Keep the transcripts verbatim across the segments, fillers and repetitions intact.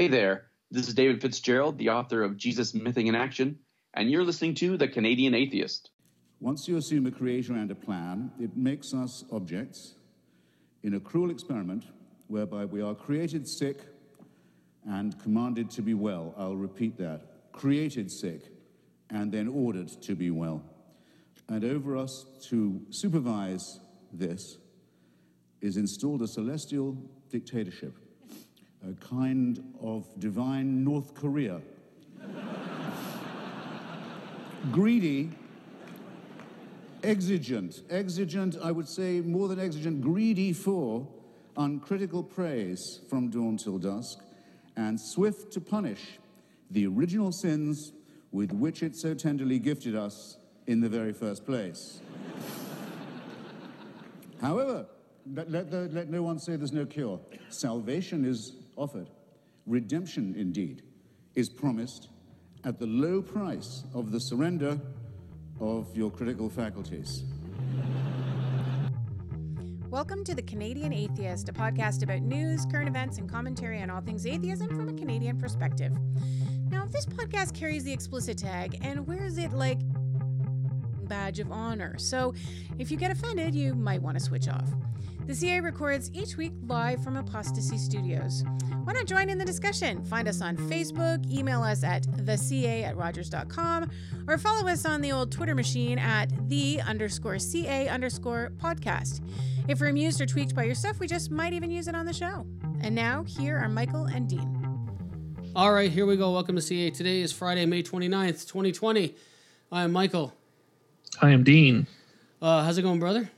Hey there, this is David Fitzgerald, the author of Jesus Mything in Action, and you're listening to The Canadian Atheist. Once you assume a creator and a plan, it makes us objects in a cruel experiment whereby we are created sick and commanded to be well. I'll repeat that. Created sick and then ordered to be well. And over us to supervise this is installed a celestial dictatorship, a kind of divine North Korea. Greedy, exigent, exigent, I would say more than exigent, greedy for uncritical praise from dawn till dusk, and swift to punish the original sins with which it so tenderly gifted us in the very first place. However, let, let, let no one say there's no cure. Salvation is offered. Redemption, indeed, is promised at the low price of the surrender of your critical faculties. Welcome to The Canadian Atheist, a podcast about news, current events, and commentary on all things atheism from a Canadian perspective. Now, this podcast carries the explicit tag and wears it like a badge of honor. So if you get offended, you might want to switch off. The C A records each week live from Apostasy Studios. Why not join in the discussion? Find us on Facebook, email us at the C A at rogers dot com, or follow us on the old Twitter machine at the underscore CA underscore podcast. If we're amused or tweaked by your stuff, we just might even use it on the show. And now, here are Michael and Dean. All right, here we go. Welcome to C A. Today is Friday, May twenty-ninth, twenty twenty. I am Michael. I am Dean. Uh, how's it going, brother?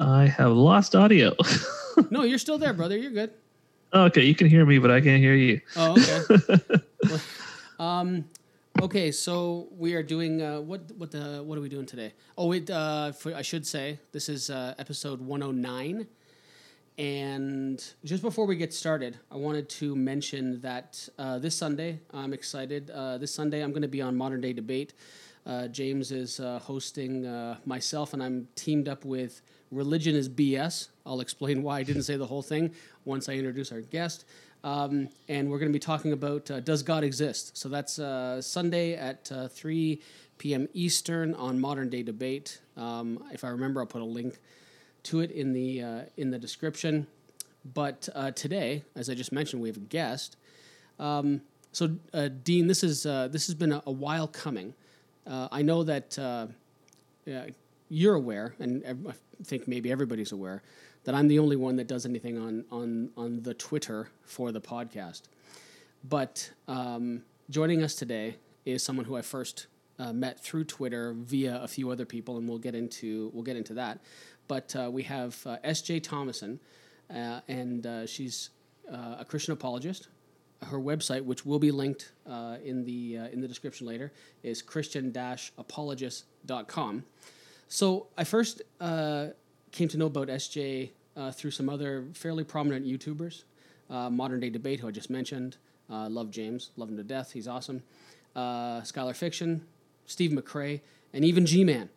I have lost audio. No, you're still there, brother. You're good. Okay, you can hear me, but I can't hear you. Oh, okay. well, um, okay, so we are doing uh, what? What the? What are we doing today? Oh, wait. Uh, for, I should say this is uh, episode one oh nine, and just before we get started, I wanted to mention that uh, this Sunday I'm excited. Uh, this Sunday I'm going to be on Modern Day Debate. Uh, James is uh, hosting uh, myself, and I'm teamed up with Religion is B S. I'll explain why I didn't say the whole thing once I introduce our guest. Um, and we're going to be talking about uh, Does God Exist? So that's uh, Sunday at uh, three p.m. Eastern on Modern Day Debate. Um, if I remember, I'll put a link to it in the uh, in the description. But uh, today, as I just mentioned, we have a guest. Um, so, uh, Dean, this is uh, this has been a, a while coming. Uh, I know that uh, yeah, you're aware, and I think maybe everybody's aware, that I'm the only one that does anything on on, on the Twitter for the podcast. But um, joining us today is someone who I first uh, met through Twitter via a few other people, and we'll get into we'll get into that. But uh, we have uh, S. J. Thomason, uh, and uh, she's uh, a Christian apologist. Her website, which will be linked uh, in the uh, in the description later, is christian dash apologist dot com. So I first uh, came to know about S J uh, through some other fairly prominent YouTubers, uh, Modern Day Debate, who I just mentioned, uh, love James, love him to death, he's awesome, uh, Scholar Fiction, Steve McRae, and even G-Man.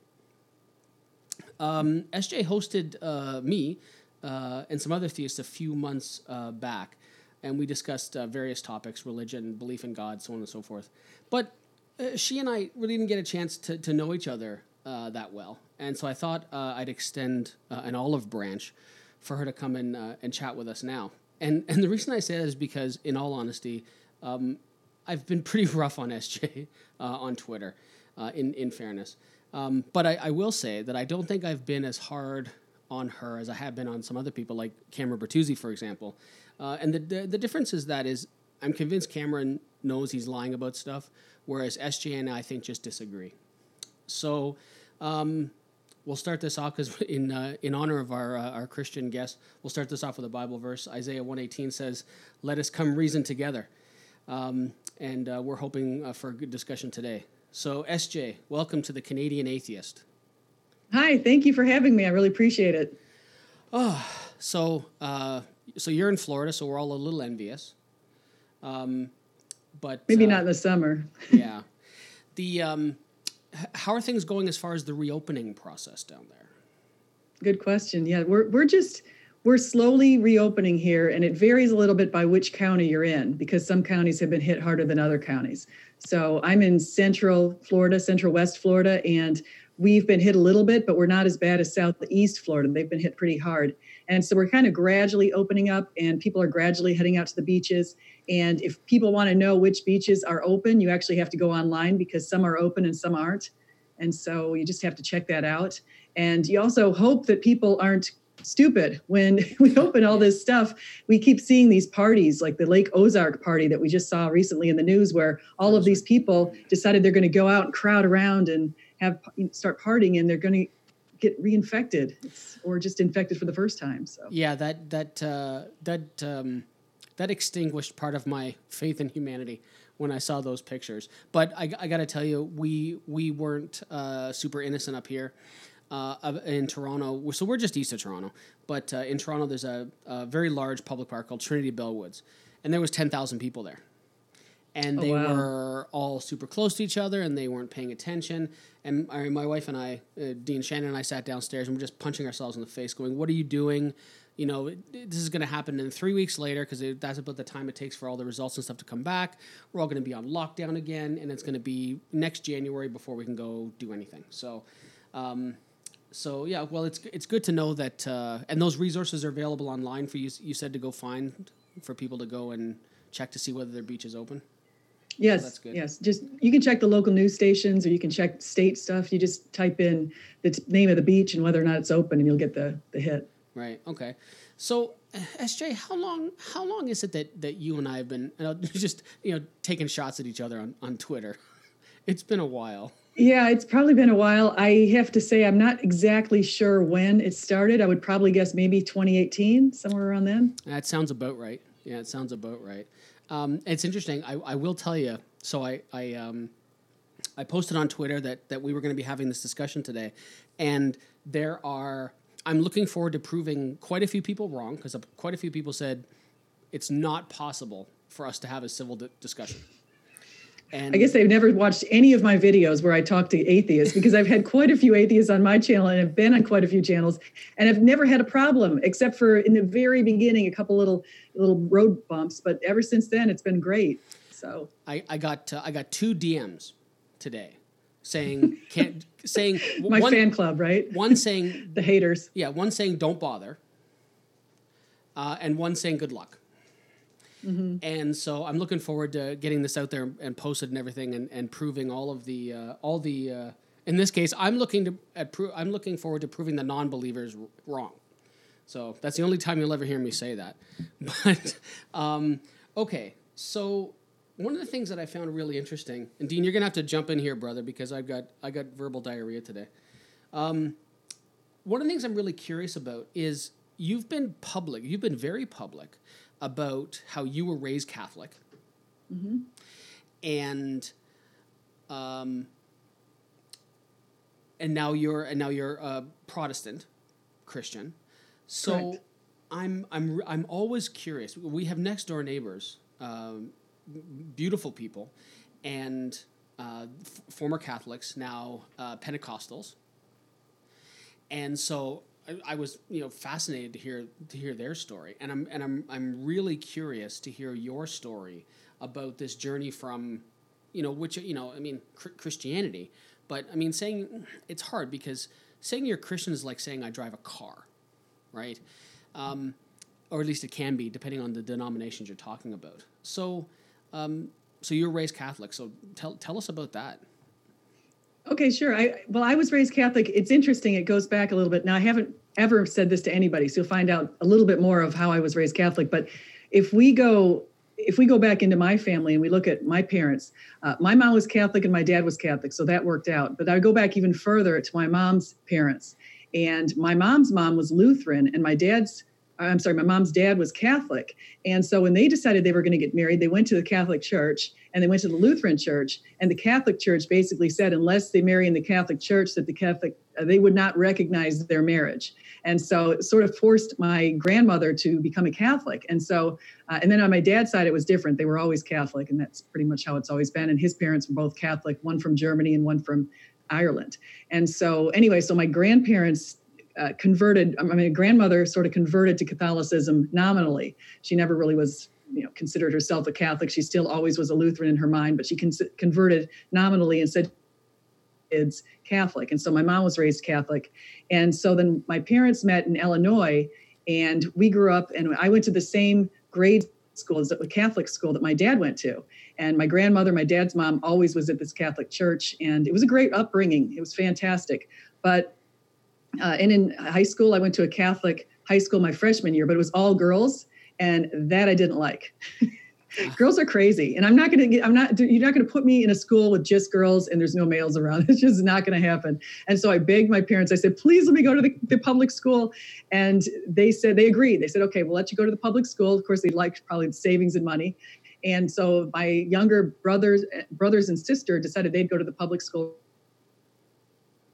Um, S J hosted uh, me uh, and some other theists a few months uh, back, and we discussed uh, various topics, religion, belief in God, so on and so forth. But uh, she and I really didn't get a chance to, to know each other uh, that well. And so I thought uh, I'd extend uh, an olive branch for her to come in uh, and chat with us now. And and the reason I say that is because, in all honesty, um, I've been pretty rough on S J uh, on Twitter, uh, in, in fairness. Um, but I, I will say that I don't think I've been as hard on her as I have been on some other people, like Cameron Bertuzzi, for example. Uh, and the, the the difference is that is I'm convinced Cameron knows he's lying about stuff, whereas S J and I, I think, just disagree. So um, we'll start this off because in uh, in honor of our uh, our Christian guest, we'll start this off with a Bible verse. Isaiah one eighteen says, "Let us come reason together," um, and uh, we're hoping uh, for a good discussion today. So S J, welcome to The Canadian Atheist. Hi, thank you for having me. I really appreciate it. Oh, so. Uh, So you're in Florida, so we're all a little envious, um, but maybe uh, not in the summer. yeah, the um, h- how are things going as far as the reopening process down there? Good question. Yeah, we're we're just we're slowly reopening here, and it varies a little bit by which county you're in, because some counties have been hit harder than other counties. So I'm in central Florida, central West Florida, and we've been hit a little bit, but we're not as bad as southeast Florida. They've been hit pretty hard. And so we're kind of gradually opening up, and people are gradually heading out to the beaches. And if people want to know which beaches are open, you actually have to go online, because some are open and some aren't. And so you just have to check that out. And you also hope that people aren't stupid. When we open all this stuff, we keep seeing these parties, like the Lake Ozark party that we just saw recently in the news, where all of these people decided they're going to go out and crowd around and have start partying, and they're going to get reinfected or just infected for the first time. So yeah, that that uh, that um, that extinguished part of my faith in humanity when I saw those pictures. But I, I got to tell you, we we weren't uh, super innocent up here. Uh, in Toronto, so we're just east of Toronto, but uh, in Toronto there's a, a very large public park called Trinity Bellwoods, and there was ten thousand people there, and they oh, wow. were all super close to each other, and they weren't paying attention, and I, my wife and I, uh, Dean Shannon and I sat downstairs, and we're just punching ourselves in the face, going, what are you doing? You know, this is going to happen in three weeks later, because that's about the time it takes for all the results and stuff to come back. We're all going to be on lockdown again, and it's going to be next January before we can go do anything, so... Um, So yeah, well, it's it's good to know that, uh, and those resources are available online for you. You said to go find for people to go and check to see whether their beach is open. Yes, so that's good. Yes, just you can check the local news stations, or you can check state stuff. You just type in the t- name of the beach and whether or not it's open, and you'll get the, the hit. Right. Okay. So, S J, how long how long is it that, that you and I have been uh, just you know taking shots at each other on, on Twitter? It's been a while. Yeah, it's probably been a while. I have to say, I'm not exactly sure when it started. I would probably guess maybe twenty eighteen, somewhere around then. That sounds about right. Yeah, it sounds about right. Um, it's interesting. I, I will tell you. So I I, um, I posted on Twitter that, that we were going to be having this discussion today. And there are, I'm looking forward to proving quite a few people wrong, because quite a few people said it's not possible for us to have a civil di- discussion. And I guess they've never watched any of my videos where I talk to atheists, because I've had quite a few atheists on my channel, and have been on quite a few channels, and I've never had a problem, except for in the very beginning, a couple little little road bumps. But ever since then, it's been great. So I, I got uh, I got two D Ms today saying can't saying my one, fan club, right? One saying the haters. Yeah, one saying don't bother, uh, and one saying good luck. Mm-hmm. And so I'm looking forward to getting this out there and posted and everything, and, and proving all of the uh, all the uh, in this case I'm looking to at pro- I'm looking forward to proving the non-believers wrong. So that's the only time you'll ever hear me say that. But um, okay, so one of the things that I found really interesting, and Dean, you're gonna have to jump in here, brother, because I've got I got verbal diarrhea today. Um, one of the things I'm really curious about is you've been public, you've been very public about how you were raised Catholic. Mm-hmm. And um, and now you're and now you're a Protestant Christian. So correct. I'm I'm I'm always curious. We have next door neighbors, um, beautiful people, and uh, f- former Catholics, now uh, Pentecostals. And so I was, you know, fascinated to hear to hear their story, and I'm and I'm I'm really curious to hear your story about this journey from, you know, which you know, I mean, cr- Christianity, but I mean, saying it's hard, because saying you're Christian is like saying I drive a car, right? Um, or at least it can be, depending on the denominations you're talking about. So, um, so you're raised Catholic. So tell tell us about that. Okay, sure. I, well, I was raised Catholic. It's interesting. It goes back a little bit. Now, I haven't ever said this to anybody, so you'll find out a little bit more of how I was raised Catholic. But if we go, if we go back into my family and we look at my parents, uh, my mom was Catholic and my dad was Catholic, so that worked out. But I go back even further to my mom's parents, and my mom's mom was Lutheran, and my dad's I'm sorry, my mom's dad was Catholic. And so when they decided they were going to get married, they went to the Catholic Church, and they went to the Lutheran Church. And the Catholic Church basically said, unless they marry in the Catholic Church, that the Catholic, uh, they would not recognize their marriage. And so it sort of forced my grandmother to become a Catholic. And so, uh, and then on my dad's side, it was different. They were always Catholic, and that's pretty much how it's always been. And his parents were both Catholic, one from Germany and one from Ireland. And so anyway, so my grandparents uh, converted, I mean, grandmother sort of converted to Catholicism nominally. She never really was, you know, considered herself a Catholic. She still always was a Lutheran in her mind, but she con- converted nominally and said, kids Catholic. And so my mom was raised Catholic. And so then my parents met in Illinois and we grew up, and I went to the same grade school as the Catholic school that my dad went to. And my grandmother, my dad's mom, always was at this Catholic church. And it was a great upbringing. It was fantastic. But, uh, and in high school, I went to a Catholic high school my freshman year, but it was all girls. And that I didn't like. Girls are crazy. And I'm not going to get, I'm not, you're not going to put me in a school with just girls and there's no males around. It's just not going to happen. And so I begged my parents, I said, please let me go to the, the public school. And they said, they agreed. They said, okay, we'll let you go to the public school. Of course, they liked probably the savings and money. And so my younger brothers, brothers and sister decided they'd go to the public school.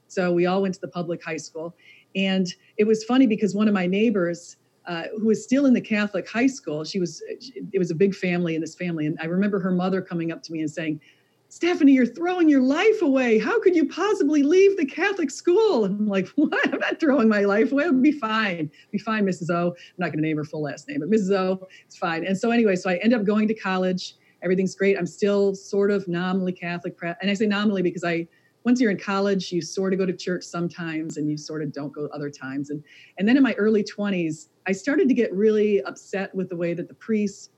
So we all went to the public high school. And it was funny because one of my neighbors, Uh, who was still in the Catholic high school. She was, it was a big family in this family. And I remember her mother coming up to me and saying, Stephanie, you're throwing your life away. How could you possibly leave the Catholic school? And I'm like, what? I'm not throwing my life away. It'll be fine. It'll be fine, Missus O. I'm not going to name her full last name, but Missus O, it's fine. And so anyway, so I end up going to college. Everything's great. I'm still sort of nominally Catholic. And I say nominally because I, once you're in college, you sort of go to church sometimes and you sort of don't go other times. And and then in my early twenties, I started to get really upset with the way that the priests,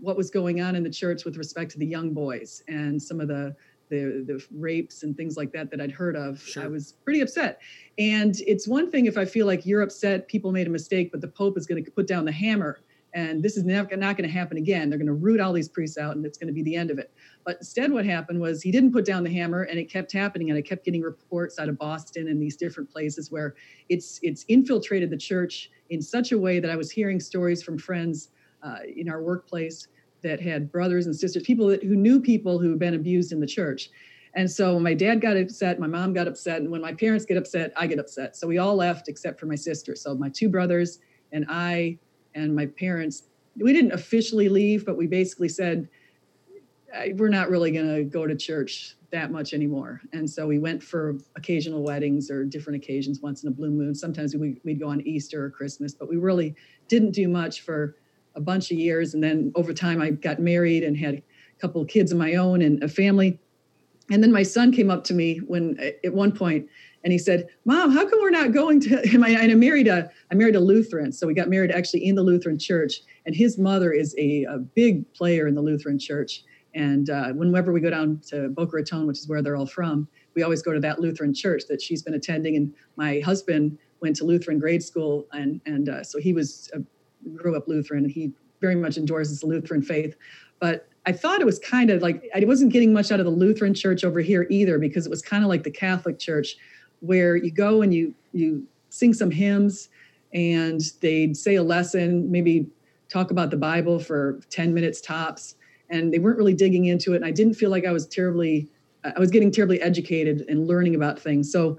what was going on in the church with respect to the young boys and some of the the, the rapes and things like that that I'd heard of. Sure. I was pretty upset. And it's one thing if I feel like you're upset, people made a mistake, but the Pope is going to put down the hammer. And this is not going to happen again. They're going to root all these priests out, and it's going to be the end of it. But instead what happened was he didn't put down the hammer, and it kept happening. And I kept getting reports out of Boston and these different places where it's it's infiltrated the church in such a way that I was hearing stories from friends uh, in our workplace that had brothers and sisters, people that, who knew people who had been abused in the church. And so my dad got upset, my mom got upset, and when my parents get upset, I get upset. So we all left except for my sister. So my two brothers and I... And my parents, we didn't officially leave, but we basically said, we're not really going to go to church that much anymore. And so we went for occasional weddings or different occasions once in a blue moon. Sometimes we, we'd go on Easter or Christmas, but we really didn't do much for a bunch of years. And then over time, I got married and had a couple of kids of my own and a family. And then my son came up to me when at one point, and he said, Mom, how come we're not going to, and I, and I married a, I married a Lutheran. So we got married actually in the Lutheran church. And his mother is a, a big player in the Lutheran church. And uh, whenever we go down to Boca Raton, which is where they're all from, we always go to that Lutheran church that she's been attending. And my husband went to Lutheran grade school. And, and uh, so he was, uh, grew up Lutheran. And he very much endorses the Lutheran faith. But I thought it was kind of like, I wasn't getting much out of the Lutheran church over here either, because it was kind of like the Catholic church, where you go and you you sing some hymns and they'd say a lesson, maybe talk about the Bible for ten minutes tops. And they weren't really digging into it. And I didn't feel like I was terribly, I was getting terribly educated and learning about things. So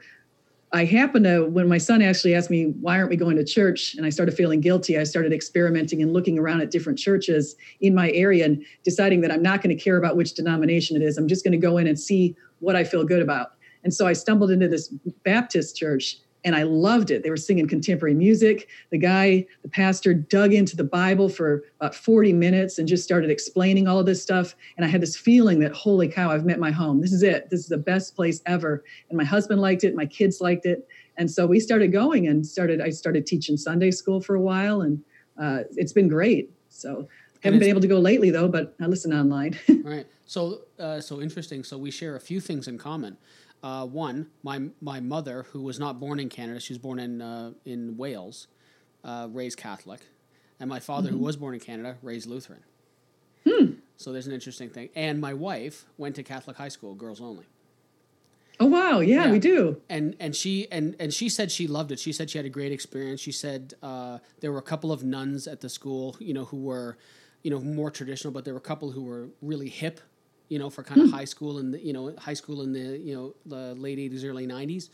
I happened to, when my son actually asked me, why aren't we going to church? And I started feeling guilty. I started experimenting and looking around at different churches in my area and deciding that I'm not going to care about which denomination it is. I'm just going to go in and see what I feel good about. And so I stumbled into this Baptist church and I loved it. They were singing contemporary music. The guy, the pastor, dug into the Bible for about forty minutes and just started explaining all of this stuff. And I had this feeling that, holy cow, I've met my home. This is it. This is the best place ever. And my husband liked it. My kids liked it. And so we started going and started, I started teaching Sunday school for a while, and uh, it's been great. So I haven't been able to go lately though, but I listen online. Right. So, uh, so interesting. So we share a few things in common. Uh, one, my my mother, who was not born in Canada, she was born in uh, in Wales, uh, raised Catholic, and my father, mm-hmm. who was born in Canada, raised Lutheran. Hmm. So there's an interesting thing. And my wife went to Catholic high school, girls only. Oh wow! Yeah, yeah. we do. And and she and, and she said she loved it. She said she had a great experience. She said uh, there were a couple of nuns at the school, you know, who were, you know, more traditional, but there were a couple who were really hip. You know, for kind of hmm. high school and you know high school in the you know the late eighties, early nineties,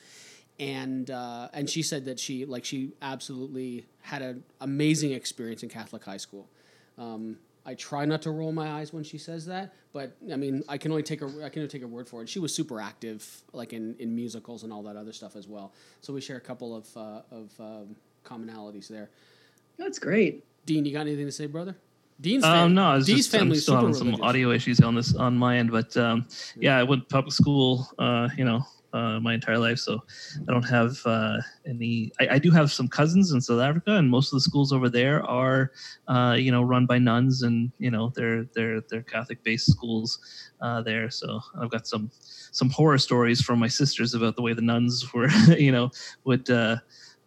and uh, and she said that she like she absolutely had an amazing experience in Catholic high school. Um, I try not to roll my eyes when she says that, but I mean, I can only take her, I can only take her word for it. She was super active, like in, in musicals and all that other stuff as well. So we share a couple of uh, of um, commonalities there. That's great. Dean, you got anything to say, brother? Dean's family. Um, no, I was Dean's just, I'm still having religious. some audio issues on this on my end, but um, yeah. yeah, I went to public school, uh, you know, uh, my entire life, so I don't have uh, any. I, I do have some cousins in South Africa, and most of the schools over there are, uh, you know, run by nuns, and you know, they're they're they're Catholic-based schools uh, there. So I've got some some horror stories from my sisters about the way the nuns were, you know, would. Uh,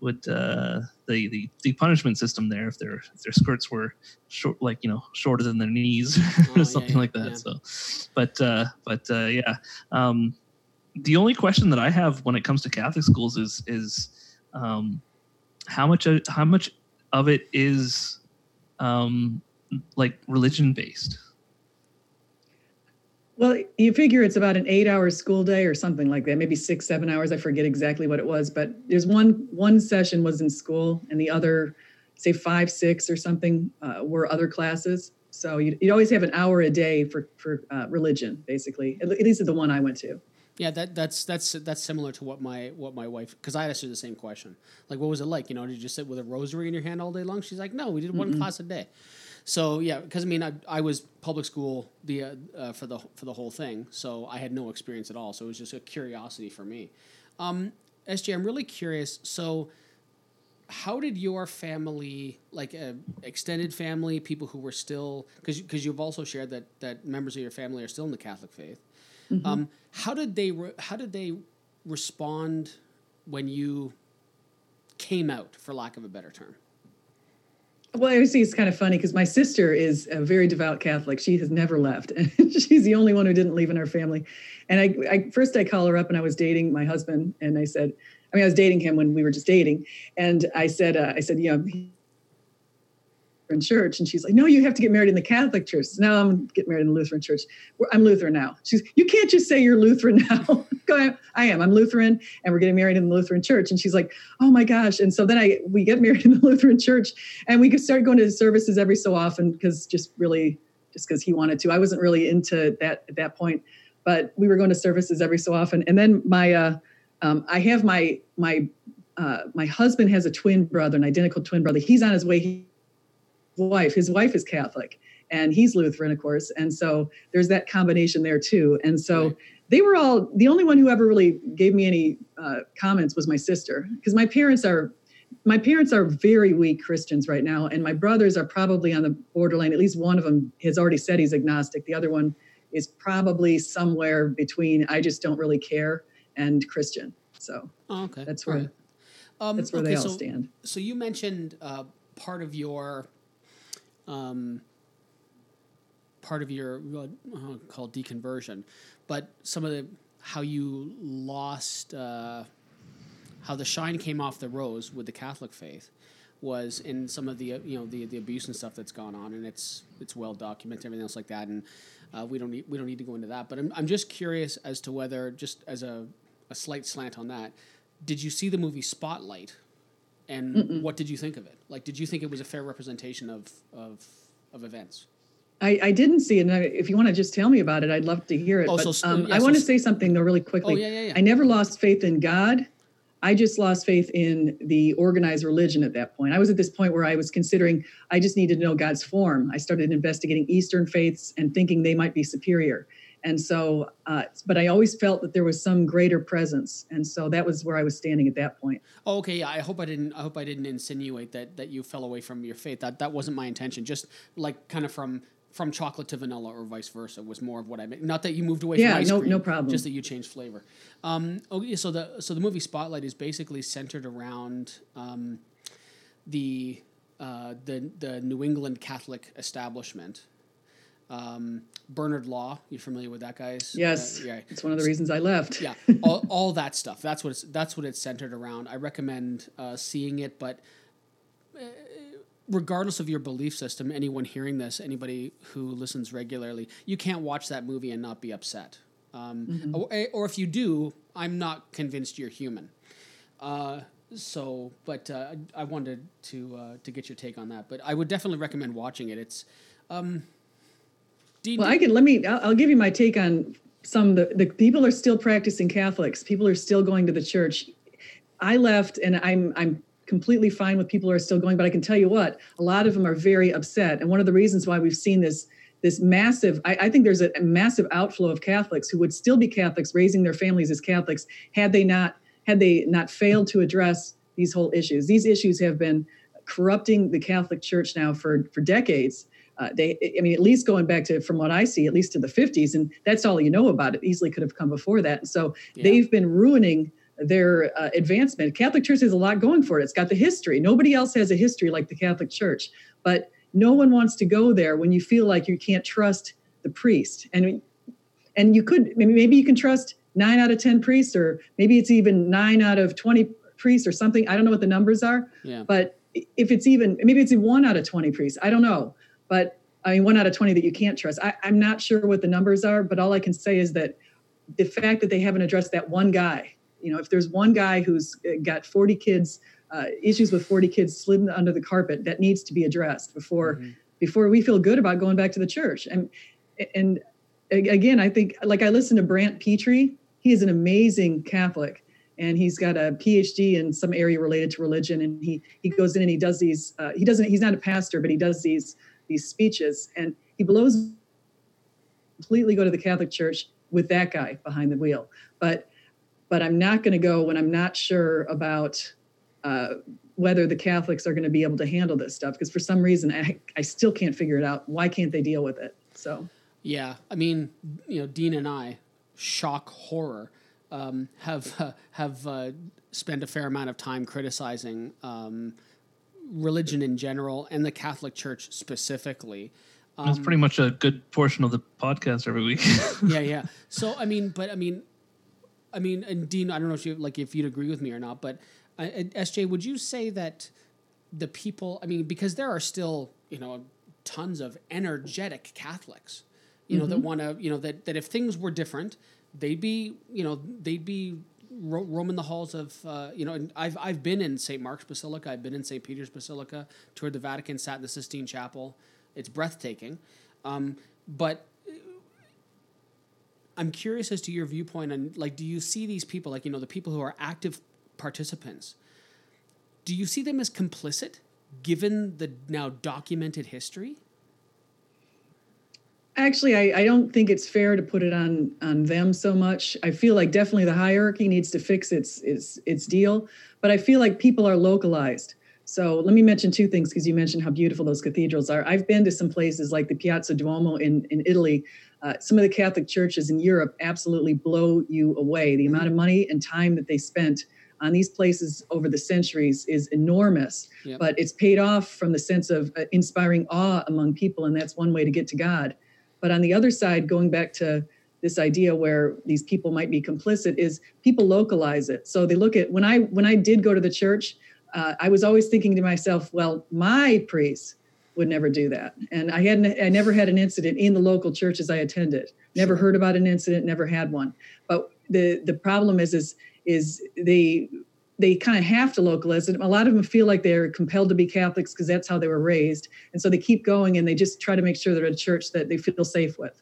Would uh, the, the the punishment system there if their if their skirts were short, like you know shorter than their knees or oh, something yeah, like that. Yeah. So, but uh, but uh, yeah, um, the only question that I have when it comes to Catholic schools is is um, how much of, how much of it is um, like religion based. Well, you figure it's about an eight-hour school day or something like that, maybe six, seven hours. I forget exactly what it was, but there's one one session was in school, and the other, say five, six or something, uh, were other classes. So you'd, you'd always have an hour a day for for uh, religion, basically. At least at the one I went to. Yeah, that that's that's that's similar to what my what my wife, because I asked her the same question. Like, what was it like? You know, did you just sit with a rosary in your hand all day long? She's like, no, we did one mm-hmm. class a day. So yeah, because I mean, I I was public school the uh, uh, for the for the whole thing, so I had no experience at all. So it was just a curiosity for me. Um, S J, I'm really curious. So, how did your family, like uh, extended family, people who were still, because because you've also shared that that members of your family are still in the Catholic faith. Mm-hmm. Um, how did they re- how did they respond when you came out, for lack of a better term? Well, I always think it's kind of funny because my sister is a very devout Catholic. She has never left. And she's the only one who didn't leave in our family. And I, I first I call her up and I was dating my husband. And I said, I mean, I was dating him when we were just dating. And I said, uh, I said, you know, in church. And she's like, no, you have to get married in the Catholic church. No, I'm getting married in the Lutheran church. I'm Lutheran now. She's, you can't just say you're Lutheran now. I am. I'm Lutheran, and we're getting married in the Lutheran church. And she's like, oh my gosh. And so then I we get married in the Lutheran church, and we could start going to services every so often because just really just because he wanted to. I wasn't really into that at that point, but we were going to services every so often. And then my uh, um, I have my my uh, my husband has a twin brother, an identical twin brother. He's on his way. He, wife, his wife is Catholic, and he's Lutheran, of course. And so there's that combination there too. And so. Right. They were all, the only one who ever really gave me any uh, comments was my sister, because my parents are, my parents are very weak Christians right now. And my brothers are probably on the borderline. At least one of them has already said he's agnostic. The other one is probably somewhere between, I just don't really care, and Christian. So oh, okay. that's where, right. um, that's where okay, they all so, stand. So you mentioned uh, part of your, um, part of your, I'll call it deconversion, but some of the, how you lost, uh, how the shine came off the rose with the Catholic faith was in some of the, uh, you know, the, the abuse and stuff that's gone on, and it's, it's well documented, everything else like that. And, uh, we don't need, we don't need to go into that, but I'm, I'm just curious as to whether, just as a, a slight slant on that, did you see the movie Spotlight, and Mm-mm. what did you think of it? Like, did you think it was a fair representation of, of, of events? I, I didn't see it. And I, if you want to just tell me about it, I'd love to hear it. Oh, but, so, um, yeah, I so, want to say something though, really quickly. Oh, yeah, yeah, yeah. I never lost faith in God. I just lost faith in the organized religion at that point. I was at this point where I was considering, I just needed to know God's form. I started investigating Eastern faiths and thinking they might be superior. And so, uh, but I always felt that there was some greater presence. And so that was where I was standing at that point. Oh, okay. Yeah. I hope I didn't, I hope I didn't insinuate that, that you fell away from your faith. That, that wasn't my intention. Just like kind of from, From chocolate to vanilla, or vice versa, was more of what I meant. Not that you moved away yeah, from ice no, cream, no problem. Just that you changed flavor. Um, okay, so the so the movie Spotlight is basically centered around um, the uh, the the New England Catholic establishment. Um, Bernard Law, you're familiar with that guy's? Yes, uh, yeah. It's one of the reasons I left. yeah, all, all that stuff. That's what it's, that's what it's centered around. I recommend uh, seeing it, but. Uh, Regardless of your belief system, anyone hearing this, anybody who listens regularly, you can't watch that movie and not be upset. Um, mm-hmm. or, or if you do, I'm not convinced you're human. Uh, so, but uh, I wanted to uh, to get your take on that. But I would definitely recommend watching it. It's Um, do you, well, do I can, let me, I'll, I'll give you my take on some, the, the people are still practicing Catholics. People are still going to the church. I left and I'm, I'm completely fine with people who are still going, but I can tell you what, a lot of them are very upset. And one of the reasons why we've seen this, this massive, I, I think there's a, a massive outflow of Catholics who would still be Catholics raising their families as Catholics had they not, had they not failed to address these whole issues. These issues have been corrupting the Catholic Church now for, for decades. Uh, they, I mean, at least going back to, from what I see, at least to the fifties, and that's all you know about it. Easily could have come before that. So yeah. They've been ruining their uh, advancement. Catholic Church has a lot going for it. It's got the history. Nobody else has a history like the Catholic Church, but no one wants to go there when you feel like you can't trust the priest. And, and you could, maybe, maybe you can trust nine out of ten priests, or maybe it's even nine out of twenty priests or something. I don't know what the numbers are, yeah. But if it's even, maybe it's even one out of twenty priests. I don't know. But I mean, one out of twenty that you can't trust. I, I'm not sure what the numbers are, but all I can say is that the fact that they haven't addressed that one guy, you know, if there's one guy who's got forty kids, uh, issues with forty kids slid under the carpet, that needs to be addressed before mm-hmm. before we feel good about going back to the church. And and again, I think, like I listened to Brant Petrie, he is an amazing Catholic, and he's got a P H D in some area related to religion. And he he goes in and he does these. Uh, he doesn't. He's not a pastor, but he does these these speeches, and he blows completely go to the Catholic Church with that guy behind the wheel. But but I'm not going to go when I'm not sure about uh, whether the Catholics are going to be able to handle this stuff, because for some reason I, I still can't figure it out. Why can't they deal with it? So, yeah, I mean, you know, Dean and I, shock horror, um, have uh, have uh, spent a fair amount of time criticizing um, religion in general and the Catholic Church specifically. Um, That's pretty much a good portion of the podcast every week. yeah, yeah. So, I mean, but I mean, I mean, and Dean, I don't know if you like if you'd agree with me or not, but uh, S J, would you say that the people? I mean, because there are still, you know, tons of energetic Catholics, you know, mm-hmm. that want to, you know, that that if things were different, they'd be, you know, they'd be ro- roaming the halls of, uh, you know. And I've I've been in St Mark's Basilica, I've been in St Peter's Basilica, toured the Vatican, sat in the Sistine Chapel. It's breathtaking, um, but. I'm curious as to your viewpoint on, like, do you see these people, like, you know, the people who are active participants, do you see them as complicit given the now documented history? Actually, I, I don't think it's fair to put it on, on them so much. I feel like definitely the hierarchy needs to fix its, its, its deal, but I feel like people are localized. So let me mention two things, because you mentioned how beautiful those cathedrals are. I've been to some places like the Piazza Duomo in, in Italy. Uh, some of the Catholic churches in Europe absolutely blow you away. The amount of money and time that they spent on these places over the centuries is enormous, yep. But it's paid off from the sense of uh, inspiring awe among people, and that's one way to get to God. But on the other side, going back to this idea where these people might be complicit, is people localize it. So they look at, when I when I did go to the church, Uh, I was always thinking to myself, well, my priest would never do that. And I hadn't, I never had an incident in the local churches I attended, never heard about an incident, never had one. But the, the problem is, is, is they, they kind of have to localize it. A lot of them feel like they're compelled to be Catholics because that's how they were raised. And so they keep going and they just try to make sure they're a church that they feel safe with.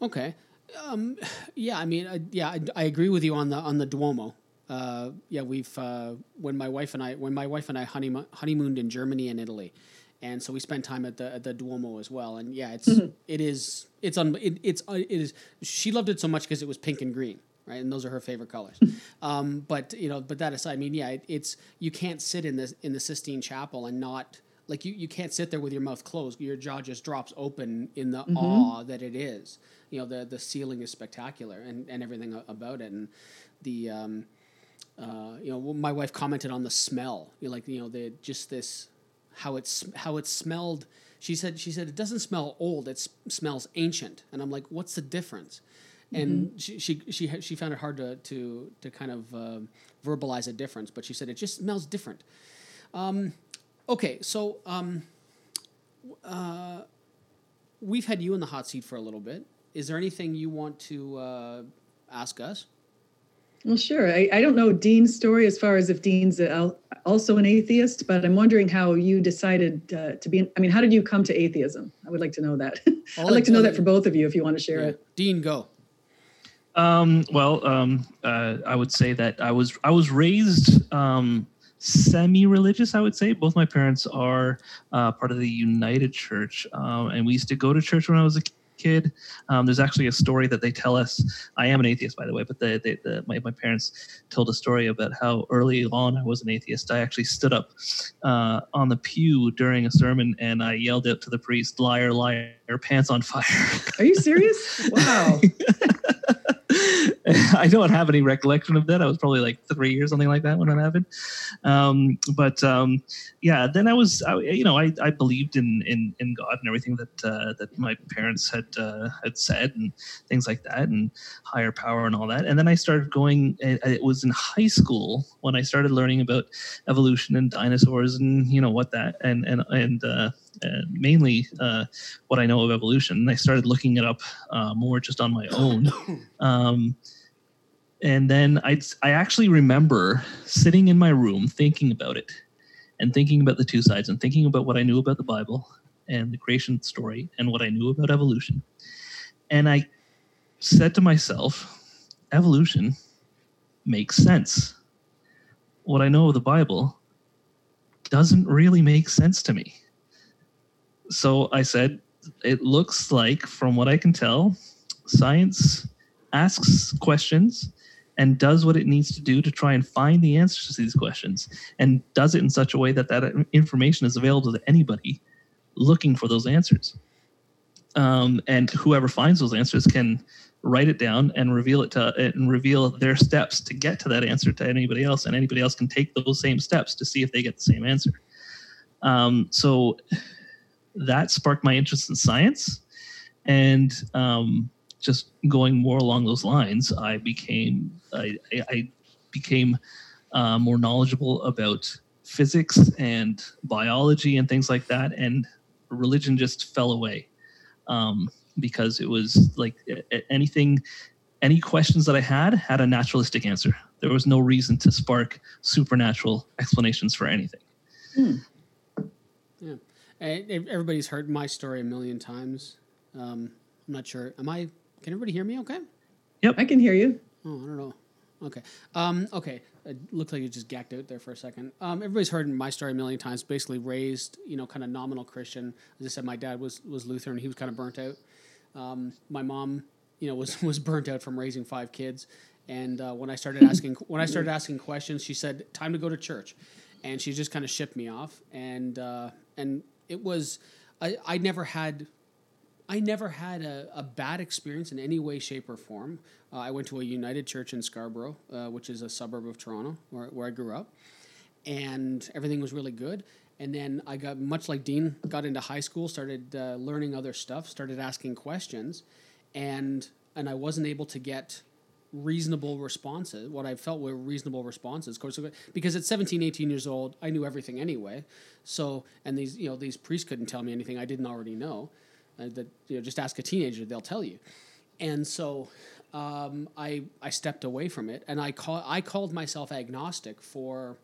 Okay. Um, yeah, I mean, I, yeah, I, I agree with you on the, on the Duomo. Uh, yeah, we've, uh, when my wife and I, when my wife and I honeymo- honeymooned in Germany and Italy. And so we spent time at the, at the Duomo as well. And yeah, it's, mm-hmm. it is, it's, un- it, it's, uh, it is, she loved it so much because it was pink and green, right? And those are her favorite colors. um, but you know, but that aside, I mean, yeah, it, it's, you can't sit in the, in the Sistine Chapel and not like, you, you can't sit there with your mouth closed. Your jaw just drops open in the mm-hmm. awe that it is, you know, the, the ceiling is spectacular and, and everything about it. And the, um, Uh, you know, my wife commented on the smell. You're like, you know, the just this, how it's how it smelled. She said, she said it doesn't smell old. It s- smells ancient. And I'm like, what's the difference? Mm-hmm. And she, she she she found it hard to to to kind of uh, verbalize a difference. But she said it just smells different. Um, okay, so um, uh, we've had you in the hot seat for a little bit. Is there anything you want to uh, ask us? Well, sure. I, I don't know Dean's story as far as if Dean's a, also an atheist, but I'm wondering how you decided uh, to be, an, I mean, how did you come to atheism? I would like to know that. I'd like to know that for both of you if you want to share yeah. it. Dean, go. Um, well, um, uh, I would say that I was I was raised um, semi-religious, I would say. Both my parents are uh, part of the United Church, um, and we used to go to church when I was a kid. kid. Um, there's actually a story that they tell us. I am an atheist, by the way, but the, the, the, my, my parents told a story about how early on I was an atheist. I actually stood up uh, on the pew during a sermon and I yelled out to the priest, "Liar, liar, pants on fire." Are you serious? Wow. I don't have any recollection of that. I was probably like three or something like that when it happened. Um, but um, yeah, then I was, I, you know, I, I believed in, in, in God and everything that uh, that my parents had uh, had said and things like that and higher power and all that. And then I started going. It was in high school when I started learning about evolution and dinosaurs and you know what that and and and. Uh, Uh, mainly uh, what I know of evolution. And I started looking it up uh, more just on my own. Um, and then I I actually remember sitting in my room thinking about it and thinking about the two sides and thinking about what I knew about the Bible and the creation story and what I knew about evolution. And I said to myself, evolution makes sense. What I know of the Bible doesn't really make sense to me. So I said, it looks like, from what I can tell, science asks questions and does what it needs to do to try and find the answers to these questions and does it in such a way that that information is available to anybody looking for those answers. Um, and whoever finds those answers can write it down and reveal it to it and reveal their steps to get to that answer to anybody else. And anybody else can take those same steps to see if they get the same answer. Um, so... That sparked my interest in science, and um, just going more along those lines, I became I, I became uh, more knowledgeable about physics and biology and things like that. And religion just fell away um, because it was like anything, any questions that I had had a naturalistic answer. There was no reason to spark supernatural explanations for anything. Hmm. Yeah. Everybody's heard my story a million times. Um, I'm not sure. Am I? Can everybody hear me okay? Yep, I can hear you. Oh, I don't know. Okay. Um, okay. It looked like you just gacked out there for a second. Um, everybody's heard my story a million times. Basically raised, you know, kind of nominal Christian. As I said, my dad was, was Lutheran. He was kind of burnt out. Um, my mom, you know, was, was burnt out from raising five kids. And uh, when I started asking when I started asking questions, she said, "Time to go to church," and she just kind of shipped me off. And uh, and It was, I, I never had, I never had a, a bad experience in any way, shape, or form. Uh, I went to a United Church in Scarborough, uh, which is a suburb of Toronto, where, where I grew up, and everything was really good. And then I got, much like Dean, got into high school, started uh, learning other stuff, started asking questions, and and I wasn't able to get reasonable responses, what I felt were reasonable responses, because at seventeen, eighteen years old, I knew everything anyway. So, and these, you know, these priests couldn't tell me anything I didn't already know. Uh, that, you know, just ask a teenager, they'll tell you. And so um, I I stepped away from it, and I call I called myself agnostic for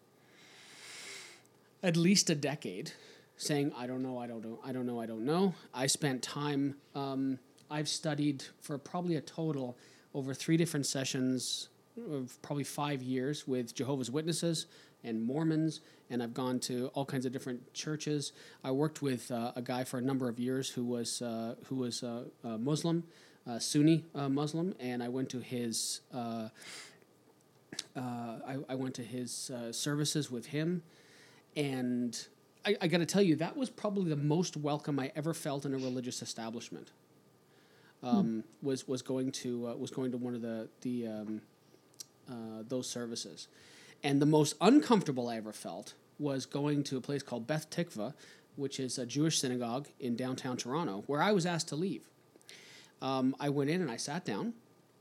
at least a decade, saying I don't know, I don't know, I don't know, I don't know. I spent time. Um, I've studied for probably a total. Over three different sessions of probably five years with Jehovah's Witnesses and Mormons, and I've gone to all kinds of different churches. I worked with uh, a guy for a number of years who was uh, who was uh, uh, Muslim, uh, Sunni uh, Muslim, and I went to his uh, uh, I, I went to his uh, services with him, and I, I got to tell you that was probably the most welcome I ever felt in a religious establishment. Um, was was going to uh, was going to one of the the um, uh, those services, and the most uncomfortable I ever felt was going to a place called Beth Tikva, which is a Jewish synagogue in downtown Toronto, where I was asked to leave. Um, I went in and I sat down,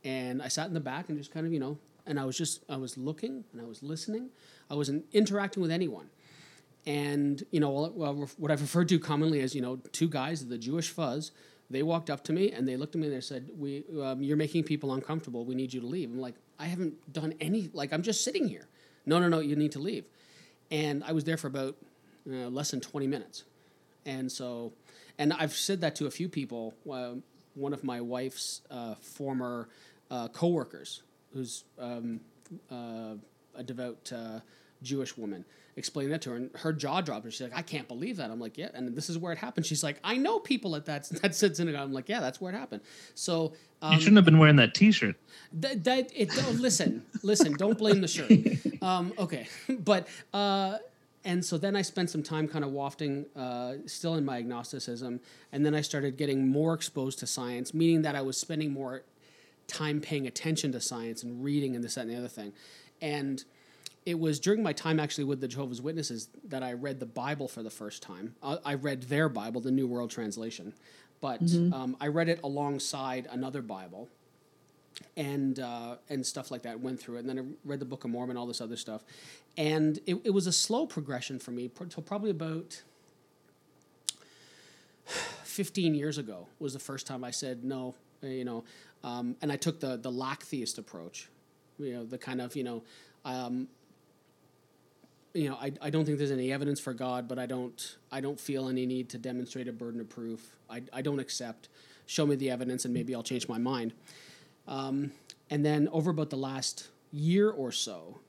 and I sat in the back and just kind of you know, and I was just I was looking and I was listening. I wasn't interacting with anyone. And you know, well, what I've referred to commonly as you know, two guys of the Jewish fuzz. They walked up to me and they looked at me and they said, "We, um, you're making people uncomfortable. We need you to leave." I'm like, I haven't done any, like, I'm just sitting here. No, no, no, you need to leave. And I was there for about uh, less than twenty minutes. And so, and I've said that to a few people. Uh, one of my wife's uh, former uh, coworkers, who's um, uh, a devout uh, Jewish woman, explained that to her, and her jaw dropped. And she's like, "I can't believe that." I'm like, "Yeah," and this is where it happened. She's like, "I know people at that that synagogue." I'm like, "Yeah, that's where it happened." So um, you shouldn't have been wearing that T-shirt. That, that it. Oh, listen, listen. Don't blame the shirt. Um, okay, but. Uh, And so then I spent some time kind of wafting, uh, still in my agnosticism, and then I started getting more exposed to science, meaning that I was spending more time paying attention to science and reading and this, that, and the other thing. And it was during my time actually with the Jehovah's Witnesses that I read the Bible for the first time. I, I read their Bible, the New World Translation, but mm-hmm. um, I read it alongside another Bible and uh, and stuff like that, went through it. And then I read the Book of Mormon, all this other stuff. And it, it was a slow progression for me until probably about fifteen years ago was the first time I said no, you know. Um, and I took the, the lack-theist approach, you know, the kind of, you know, um, you know, I, I don't think there's any evidence for God, but I don't I don't feel any need to demonstrate a burden of proof. I, I don't accept. Show me the evidence and maybe I'll change my mind. Um, and then over about the last year or so,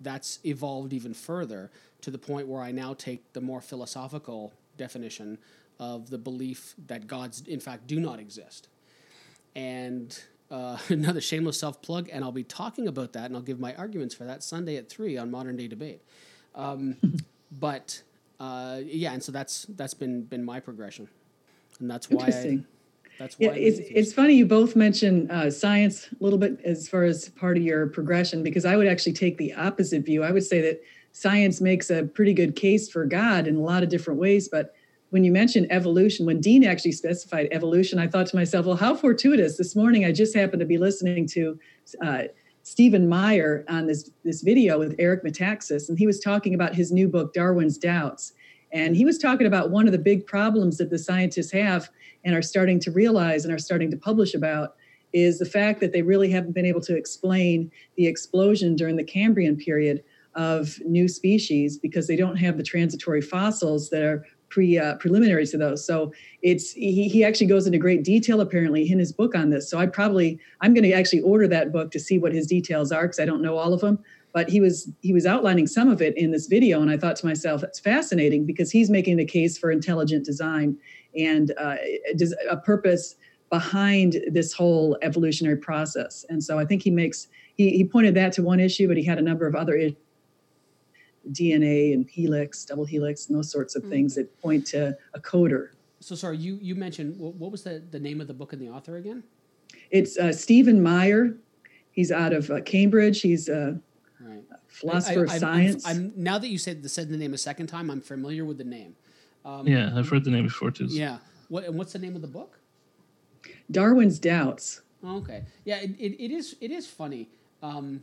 that's evolved even further to the point where I now take the more philosophical definition of the belief that gods, in fact, do not exist. And uh, another shameless self-plug, and I'll be talking about that, and I'll give my arguments for that Sunday at three on Modern Day Debate. Um, but, uh, yeah, and so that's that's been been my progression. And that's why I... That's why yeah, it's it's funny you both mention uh, science a little bit as far as part of your progression, because I would actually take the opposite view. I would say that science makes a pretty good case for God in a lot of different ways. But when you mentioned evolution, when Dean actually specified evolution, I thought to myself, well, how fortuitous. This morning, I just happened to be listening to uh, Stephen Meyer on this, this video with Eric Metaxas, and he was talking about his new book, Darwin's Doubts. And he was talking about one of the big problems that the scientists have and are starting to realize and are starting to publish about is the fact that they really haven't been able to explain the explosion during the Cambrian period of new species because they don't have the transitory fossils that are pre uh, preliminary to those. So it's he, he actually goes into great detail, apparently, in his book on this. So I probably I'm going to actually order that book to see what his details are, because I don't know all of them. But he was he was outlining some of it in this video, and I thought to myself, that's fascinating, because he's making the case for intelligent design and uh, a purpose behind this whole evolutionary process. And so I think he makes he, he pointed that to one issue, but he had a number of other issues, D N A and helix, double helix, and those sorts of mm-hmm. things that point to a coder. So sorry, you you mentioned what was the the name of the book and the author again? It's uh, Stephen Meyer. He's out of uh, Cambridge. He's a uh, Right. Philosopher I, I, of science. I'm, I'm, now that you said the, said the name a second time, I'm familiar with the name. Um, yeah, I've heard the name before too. Yeah. What, and what's the name of the book? Darwin's Doubts. Oh, okay. Yeah, it, it, it is it is funny. Um,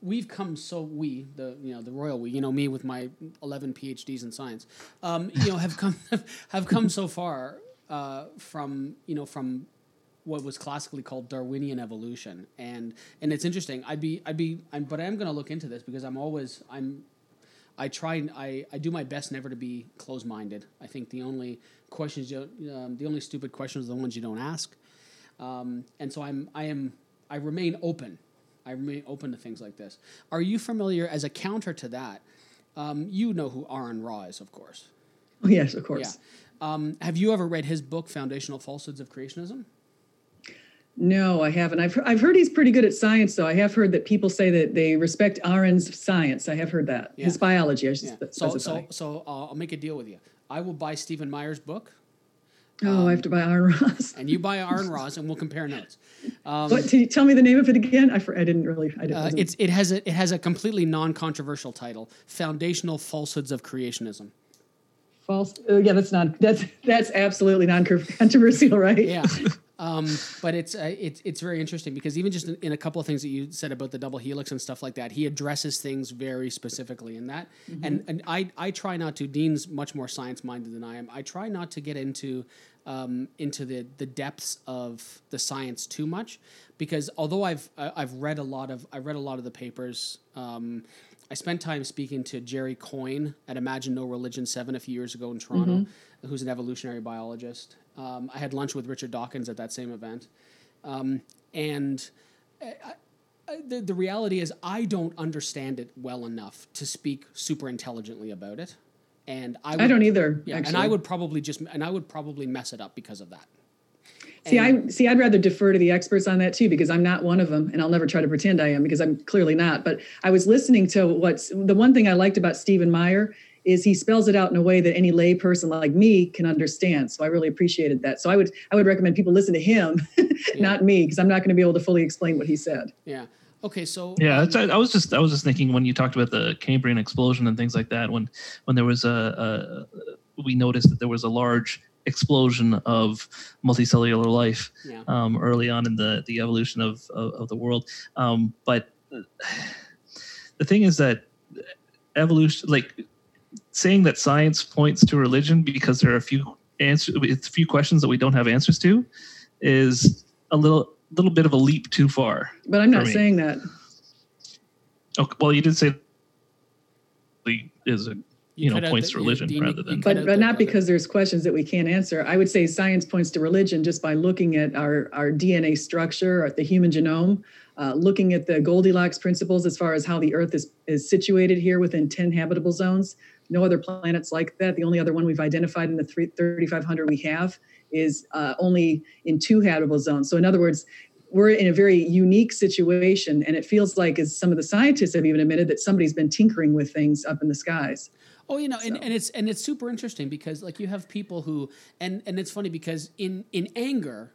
we've come so we the you know the royal we you know me with my eleven PhDs in science, um, you know have come have come so far uh, from you know from. what was classically called Darwinian evolution. And, and it's interesting. I'd be, I'd be, I'm, but I am going to look into this, because I'm always, I'm, I try and I, I do my best never to be closed-minded. I think the only questions, you, um, the only stupid questions are the ones you don't ask. Um, and so I'm, I am, I remain open. I remain open to things like this. Are you familiar, as a counter to that? Um, you know who Aaron Ra is, of course. Oh, yes, of course. Yeah. Um, have you ever read his book, Foundational Falsehoods of Creationism? No, I haven't. I've I've heard he's pretty good at science, though. I have heard that people say that they respect Aaron's science. I have heard that. Yeah. His biology, I should yeah. specify. So, so, so uh, I'll make a deal with you. I will buy Stephen Meyer's book. Oh, um, I have to buy Aaron Ra's. And you buy Aaron Ra's, and we'll compare notes. Um, what? Did you tell me the name of it again? I, I didn't really. I didn't. Uh, it's it has a it has a completely non-controversial title: Foundational Falsehoods of Creationism. False. Uh, yeah, that's not that's that's absolutely non-controversial, right? Yeah. Um, but it's uh, it's it's very interesting because even just in, in a couple of things that you said about the double helix and stuff like that, he addresses things very specifically in that. Mm-hmm. And and I I try not to. Dean's much more science minded than I am. I try not to get into um, into the the depths of the science too much because although I've I've read a lot of I read a lot of the papers. Um, I spent time speaking to Jerry Coyne at Imagine No Religion seven a few years ago in Toronto, mm-hmm. who's an evolutionary biologist. Um, I had lunch with Richard Dawkins at that same event. Um, and I, I, the, the reality is I don't understand it well enough to speak super intelligently about it. And I, would, I don't either. Yeah, actually. And I would probably just, and I would probably mess it up because of that. See, and, I see. I'd rather defer to the experts on that too, because I'm not one of them, and I'll never try to pretend I am because I'm clearly not. But I was listening to what's the one thing I liked about Stephen Meyer is he spells it out in a way that any lay person like me can understand. So I really appreciated that. So I would I would recommend people listen to him, yeah. not me, because I'm not going to be able to fully explain what he said. Yeah. Okay. So yeah, I, I was just I was just thinking when you talked about the Cambrian explosion and things like that. When when there was a, a we noticed that there was a large explosion of multicellular life yeah. um, early on in the, the evolution of, of, of the world. Um, but the thing is that evolution, like saying that science points to religion because there are a few answer, it's a few questions that we don't have answers to is a little, little bit of a leap too far. But I'm not saying that. Okay, well, you did say is a You, you know, points the, to religion you, rather than... But, but not because there's questions that we can't answer. I would say science points to religion just by looking at our, our D N A structure, or the human genome, uh, looking at the Goldilocks principles as far as how the Earth is, is situated here within ten habitable zones. No other planets like that. The only other one we've identified in the three thousand five hundred we have is uh, only in two habitable zones. So in other words, we're in a very unique situation, and it feels like, as some of the scientists have even admitted, that somebody's been tinkering with things up in the skies. Oh, you know, and, so. and it's and it's super interesting because, like, you have people who, and, and it's funny because in in anger,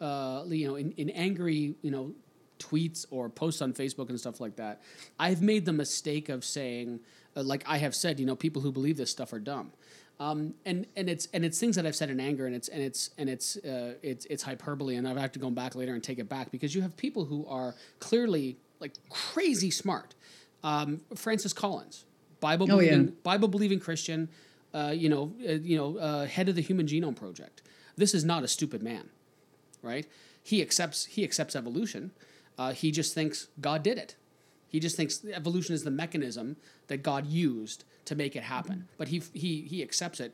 uh, you know, in, in angry, you know, tweets or posts on Facebook and stuff like that, I've made the mistake of saying, uh, like I have said, you know, people who believe this stuff are dumb, um, and and it's and it's things that I've said in anger, and it's and it's and it's uh, it's it's hyperbole, and I've had to go back later and take it back because you have people who are clearly like crazy smart, um, Francis Collins. Bible believing, oh, yeah. Bible believing Christian, uh, you know, uh, you know, uh, head of the Human Genome Project. This is not a stupid man, right? He accepts he accepts evolution. Uh, he just thinks God did it. He just thinks evolution is the mechanism that God used to make it happen. But he he he accepts it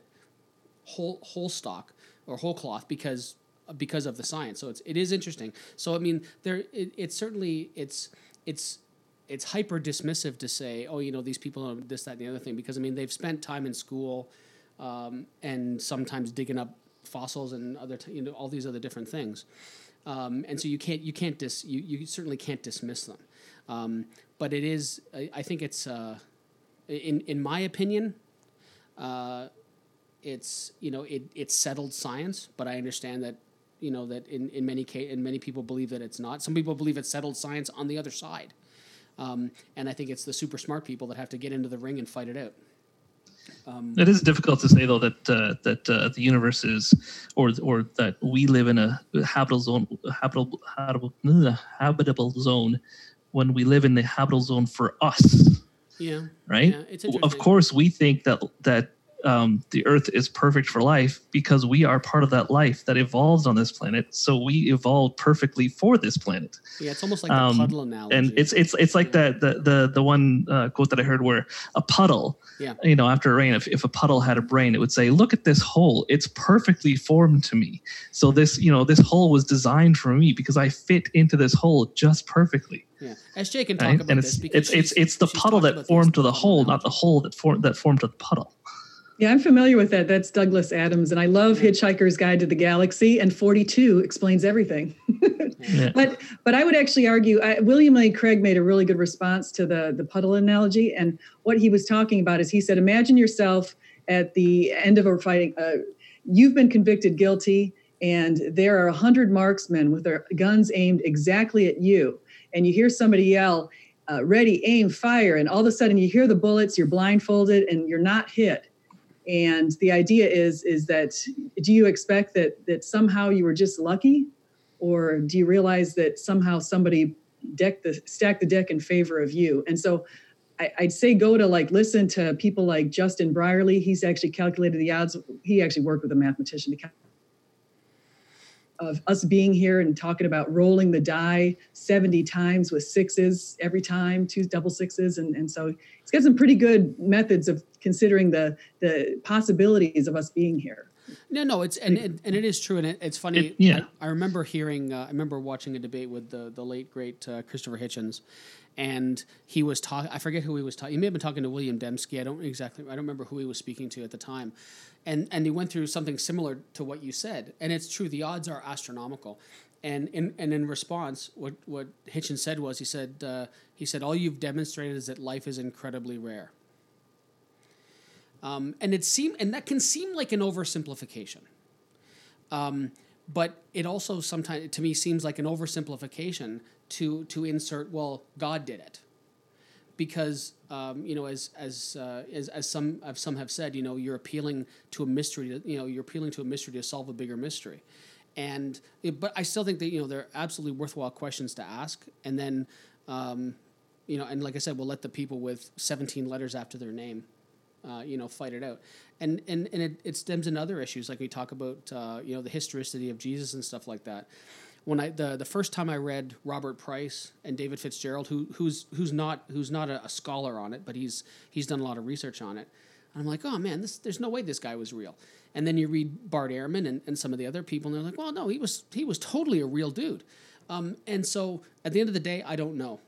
whole whole stock or whole cloth because because of the science. So it's it is interesting. So I mean, there it, it's certainly it's it's. It's hyper dismissive to say, oh, you know, these people know this, that, and the other thing, because I mean, they've spent time in school, um, and sometimes digging up fossils and other, t- you know, all these other different things, um, and so you can't, you can't dis, you, you certainly can't dismiss them, um, but it is, I, I think it's, uh, in in my opinion, uh, it's, you know, it it's settled science, but I understand that, you know, that in in many case, and many people believe that it's not. Some people believe it's settled science on the other side. Um, and I think it's the super smart people that have to get into the ring and fight it out. Um, it is difficult to say, though, that uh, that uh, the universe is, or or that we live in a habitable zone, habitable, habitable, habitable zone, when we live in the habitable zone for us. Yeah. Right. Yeah, it's interesting. Of course, we think that that um, the Earth is perfect for life because we are part of that life that evolves on this planet. So we evolved perfectly for this planet. Yeah, it's almost like um, the puddle analogy. And it's it's it's like yeah. the, the the the one uh, quote that I heard where a puddle, yeah. you know, after rain, if if a puddle had a brain, it would say, "Look at this hole. It's perfectly formed to me. So this you know this hole was designed for me because I fit into this hole just perfectly." Yeah, S J can talk right? about and this. And it's it's it's the puddle that formed to the hole, analogy. Not the hole that formed that formed to the puddle. Yeah, I'm familiar with that. That's Douglas Adams. And I love Hitchhiker's Guide to the Galaxy, and forty-two explains everything. yeah. But but I would actually argue, I, William Lane Craig made a really good response to the, the puddle analogy. And what he was talking about is he said, imagine yourself at the end of a fighting. Uh, you've been convicted guilty, and there are one hundred marksmen with their guns aimed exactly at you. And you hear somebody yell, uh, ready, aim, fire. And all of a sudden you hear the bullets, you're blindfolded, and you're not hit. And the idea is, is that do you expect that that somehow you were just lucky Or do you realize that somehow somebody decked the, stacked the deck in favor of you? And so I, I'd say go to like listen to people like Justin Brierley. He's actually calculated the odds. He actually worked with a mathematician to calculate of us being here and talking about rolling the die seventy times with sixes every time, two double sixes. And, and so he's got some pretty good methods of considering the the possibilities of us being here. No, no, it's and it, and it is true, and it, it's funny. It, yeah, I, I remember hearing, uh, I remember watching a debate with the the late great uh, Christopher Hitchens, and he was talking. I forget who he was talking. He may have been talking to William Dembski. I don't exactly. I don't remember who he was speaking to at the time, and and he went through something similar to what you said. And it's true. The odds are astronomical, and in and in response, what what Hitchens said was he said uh, he said all you've demonstrated is that life is incredibly rare. Um, and it seem and that can seem like an oversimplification, um, but it also sometimes to me seems like an oversimplification to to insert well God did it, because um, you know as as uh, as as some as some have said, you know, you're appealing to a mystery, you know you're appealing to a mystery to solve a bigger mystery, and but I still think that you know they're absolutely worthwhile questions to ask, and then um, you know and like I said, we'll let the people with seventeen letters after their name. Uh, you know, fight it out. And and, and it, it stems in other issues, like we talk about, uh, you know, the historicity of Jesus and stuff like that. When I the, the first time I read Robert Price and David Fitzgerald, who who's who's not who's not a, a scholar on it, but he's he's done a lot of research on it. And I'm like, oh man, this, there's no way this guy was real. And then you read Bart Ehrman and, and some of the other people, and they're like, well, no, he was he was totally a real dude. Um, and so at the end of the day, I don't know.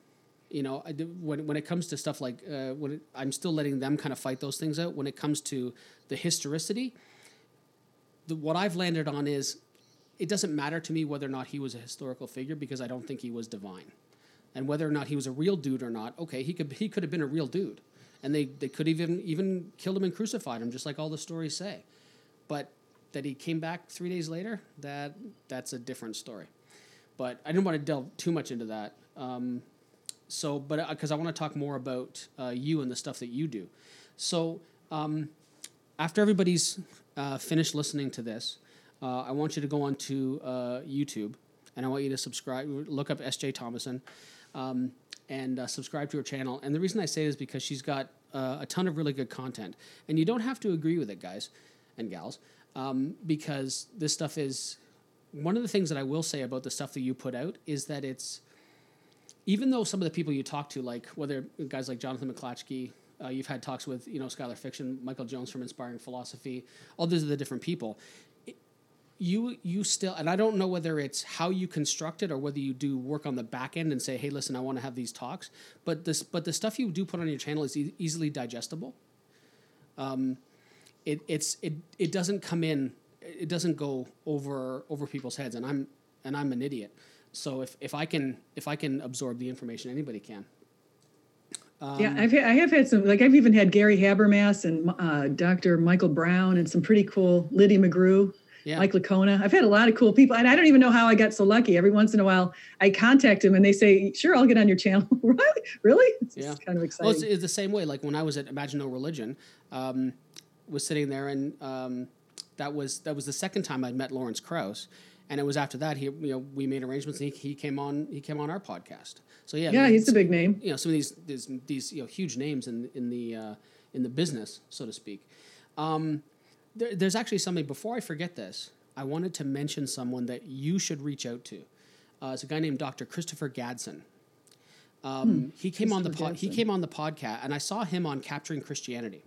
You know, I do, when when it comes to stuff like uh, when it, I'm still letting them kind of fight those things out. When it comes to the historicity, the, what I've landed on is it doesn't matter to me whether or not he was a historical figure, because I don't think he was divine, and whether or not he was a real dude or not. Okay, he could he could have been a real dude, and they, they could even even killed him and crucified him, just like all the stories say. But that he came back three days later, that that's a different story. But I didn't want to delve too much into that. Um, So, but because I want to talk more about uh, you and the stuff that you do. So, um, after everybody's uh, finished listening to this, uh, I want you to go on to uh, YouTube, and I want you to subscribe, look up S. J. Thomason, um, and uh, subscribe to her channel. And the reason I say this is because she's got uh, a ton of really good content, and you don't have to agree with it, guys and gals, um, because this stuff is one of the things that I will say about the stuff that you put out is that it's. Even though some of the people you talk to, like whether guys like Jonathan McClatchy, uh, you've had talks with, you know, Scholar Fiction, Michael Jones from Inspiring Philosophy, all these are the different people. It, you you still, and I don't know whether it's how you construct it or whether you do work on the back end and say, hey, listen, I want to have these talks. But this, but the stuff you do put on your channel is e- easily digestible. Um, it it's it it doesn't come in, it doesn't go over over people's heads, and I'm and I'm an idiot. So if, if I can if I can absorb the information, anybody can. Um, yeah, I've ha- I have had some, like I've even had Gary Habermas and uh, Doctor Michael Brown and some pretty cool, Lydia McGrew, yeah. Mike Lacona. I've had a lot of cool people, and I don't even know how I got so lucky. Every once in a while, I contact them and they say, sure, I'll get on your channel. Really? Really? It's yeah. kind of exciting. Well, it's, it's the same way, like when I was at Imagine No Religion, um, was sitting there and um, that was that was the second time I'd met Lawrence Krauss. And it was after that he, you know, we made arrangements, and he, he came on, he came on our podcast. So yeah, yeah, I mean, he's a big name. You know, some of these, these, these, you know, huge names in in the uh, in the business, so to speak. Um, there, there's actually somebody. Before I forget this, I wanted to mention someone that you should reach out to. Uh, it's a guy named Doctor Christopher Gadsen. Um, hmm. He came Christopher on the pod, he came on the podcast, and I saw him on Capturing Christianity.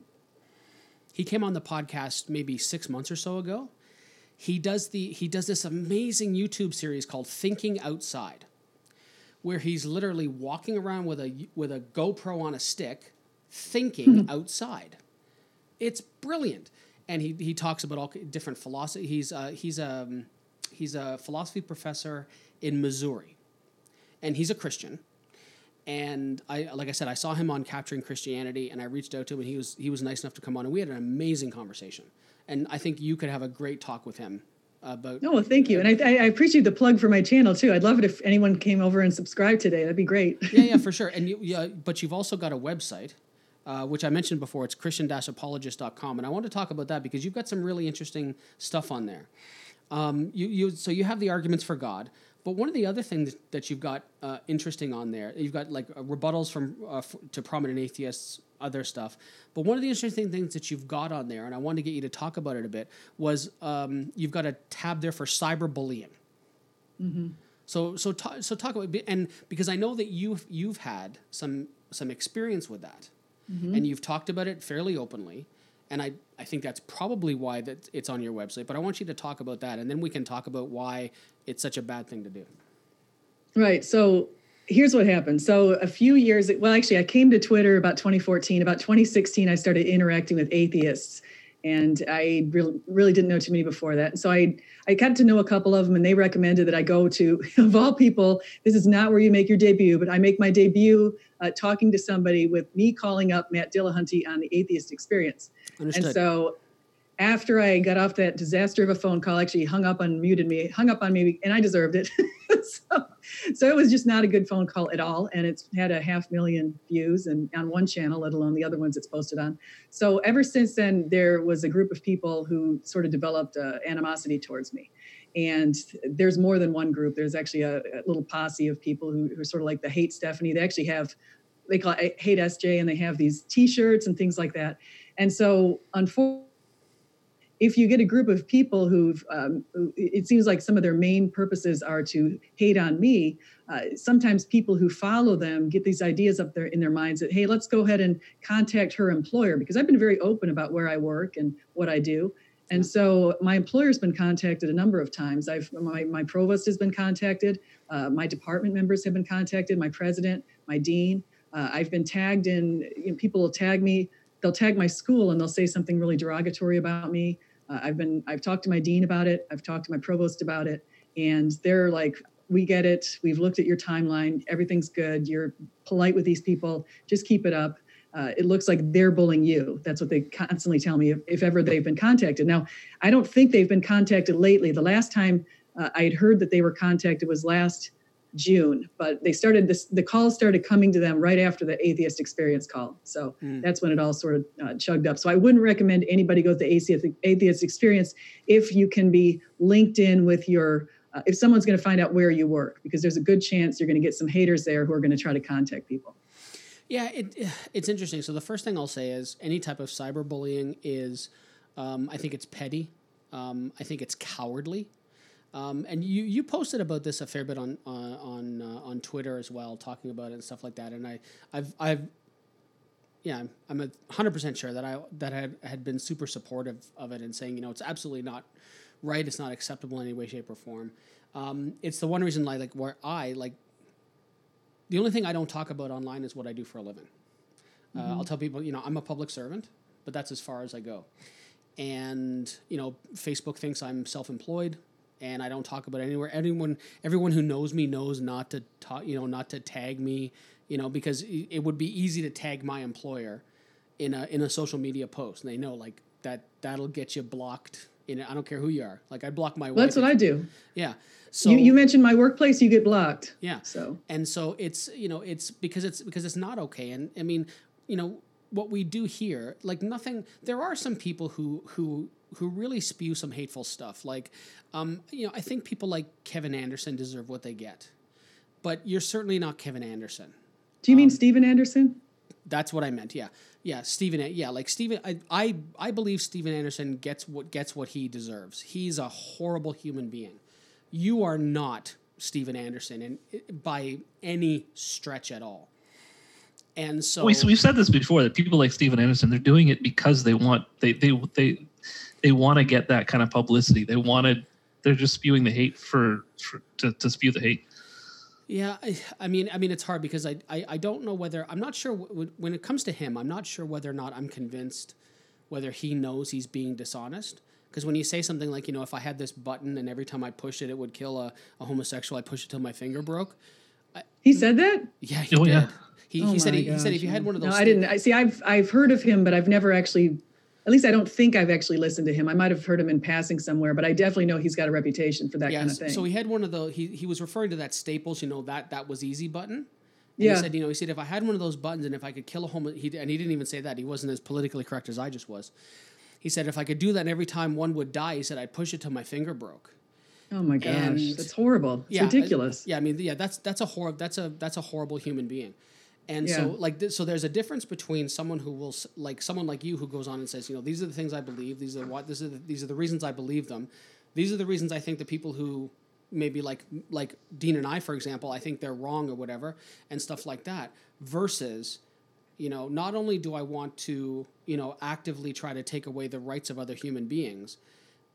He came on the podcast maybe six months or so ago. He does the he does this amazing YouTube series called Thinking Outside, where he's literally walking around with a with a GoPro on a stick, thinking outside. It's brilliant, and he, he talks about all different philosophy. He's uh, he's a um, he's a philosophy professor in Missouri, and he's a Christian. And I like I said, I saw him on Capturing Christianity, and I reached out to him, and he was he was nice enough to come on, and we had an amazing conversation. And I think you could have a great talk with him about. No, well, thank you. And I, I appreciate the plug for my channel too. I'd love it if anyone came over and subscribed today. That'd be great. Yeah, yeah, for sure. And you, yeah, but you've also got a website, uh, which I mentioned before. It's christian dash apologist dot com. And I want to talk about that because you've got some really interesting stuff on there. Um, you, you, so you have the arguments for God, But one of the other things that you've got uh, interesting on there, you've got like uh, rebuttals from uh, f- to prominent atheists, other stuff. But one of the interesting things that you've got on there, and I wanted to get you to talk about it a bit, was um, you've got a tab there for cyberbullying. Mm-hmm. So so ta- so talk about and because I know that you've you've had some some experience with that, mm-hmm. and you've talked about it fairly openly. And I, I think that's probably why that it's on your website. But I want you to talk about that, and then we can talk about why it's such a bad thing to do. Right. So here's what happened. So a few years, well, actually, I came to Twitter about twenty fourteen. About twenty sixteen, I started interacting with atheists. And I really, really didn't know too many before that. And so I I got to know a couple of them, and they recommended that I go to, of all people, this is not where you make your debut, but I make my debut uh, talking to somebody with me calling up Matt Dillahunty on the Atheist Experience. Understood. And so after I got off that disaster of a phone call, actually hung up on, muted me, hung up on me, and I deserved it. so, so it was just not a good phone call at all. And it's had a half million views and on one channel, let alone the other ones it's posted on. So ever since then, there was a group of people who sort of developed uh, animosity towards me. And there's more than one group. There's actually a, a little posse of people who, who are sort of like the Hate Stephanie. They actually have, they call it Hate S J, and they have these T-shirts and things like that. And so unfortunately, if you get a group of people who've, um, it seems like some of their main purposes are to hate on me, uh, sometimes people who follow them get these ideas up there in their minds that, hey, let's go ahead and contact her employer, because I've been very open about where I work and what I do. And so my employer's been contacted a number of times. I've my, my provost has been contacted. Uh, my department members have been contacted. My president, my dean. Uh, I've been tagged in, you know, people will tag me. They'll tag my school and they'll say something really derogatory about me. Uh, I've been, I've talked to my dean about it. I've talked to my provost about it. And they're like, we get it. We've looked at your timeline. Everything's good. You're polite with these people. Just keep it up. Uh, it looks like they're bullying you. That's what they constantly tell me if, if ever they've been contacted. Now, I don't think they've been contacted lately. The last time uh, I had heard that they were contacted was last June, but they started this, the calls started coming to them right after the Atheist Experience call. So mm. that's when it all sort of uh, chugged up. So I wouldn't recommend anybody go to the Atheist Experience if you can be linked in with your, uh, if someone's going to find out where you work, because there's a good chance you're going to get some haters there who are going to try to contact people. Yeah, it, it's interesting. So the first thing I'll say is any type of cyberbullying is, um, I think it's petty. Um, I think it's cowardly. Um, and you, you posted about this a fair bit on uh, on uh, on Twitter as well, talking about it and stuff like that. And I I've I've yeah I'm I'm a hundred percent sure that I that I had, had been super supportive of it and saying, you know, it's absolutely not right, it's not acceptable in any way, shape, or form. Um, it's the one reason I like where I like the only thing I don't talk about online is what I do for a living. Uh, mm-hmm. I'll tell people, you know, I'm a public servant, but that's as far as I go. And you know, Facebook thinks I'm self-employed. And I don't talk about it anywhere. Anyone, everyone who knows me knows not to talk, you know, not to tag me, you know, because it would be easy to tag my employer in a in a social media post, and they know like that that'll get you blocked. In I don't care who you are. Like I block my. Well, wife. That's what I do. Yeah. So you, you mentioned my workplace, you get blocked. Yeah. So and so it's you know it's because it's because it's not okay. And I mean you know what we do here, like nothing. There are some people who who. who really spew some hateful stuff. Like, um, you know, I think people like Kevin Anderson deserve what they get, but you're certainly not Kevin Anderson. Do you um, mean Stephen Anderson? That's what I meant. Yeah. Yeah. Stephen. Yeah. Like Stephen, I, I, I believe Stephen Anderson gets what gets what he deserves. He's a horrible human being. You are not Stephen Anderson and by any stretch at all. And so we, we've said this before that people like Stephen Anderson, they're doing it because they want, they, they, they, They want to get that kind of publicity. They wanted. They're just spewing the hate for, for to, to spew the hate. Yeah, I, I mean, I mean, it's hard because I, I, I don't know whether I'm not sure w- when it comes to him. I'm not sure whether or not I'm convinced whether he knows he's being dishonest. Because when you say something like, you know, if I had this button and every time I pushed it, it would kill a, a homosexual. I pushed it till my finger broke. I, he said that. Yeah, he oh, did. Yeah. He, oh he said he, gosh, he said if you had one of those. No, I didn't. I see. I've I've heard of him, but I've never actually. At least I don't think I've actually listened to him. I might have heard him in passing somewhere, but I definitely know he's got a reputation for that yeah, kind of thing. So he had one of the, he, he was referring to that Staples, you know, that that was easy button. And yeah. He said, you know, he said, if I had one of those buttons and if I could kill a homo, he, and he didn't even say that. He wasn't as politically correct as I just was. He said, if I could do that and every time one would die, he said, I'd push it till my finger broke. Oh my gosh, and that's horrible. It's yeah, ridiculous. Yeah, I mean, yeah, that's that's a horrible that's a that's a horrible human being. And yeah. so like th- so there's a difference between someone who will like someone like you who goes on and says, you know, these are the things I believe, these are what these are the, these are the reasons I believe them. These are the reasons I think the people who maybe like like Dean and I, for example, I think they're wrong or whatever and stuff like that, versus, you know, not only do I want to, you know, actively try to take away the rights of other human beings,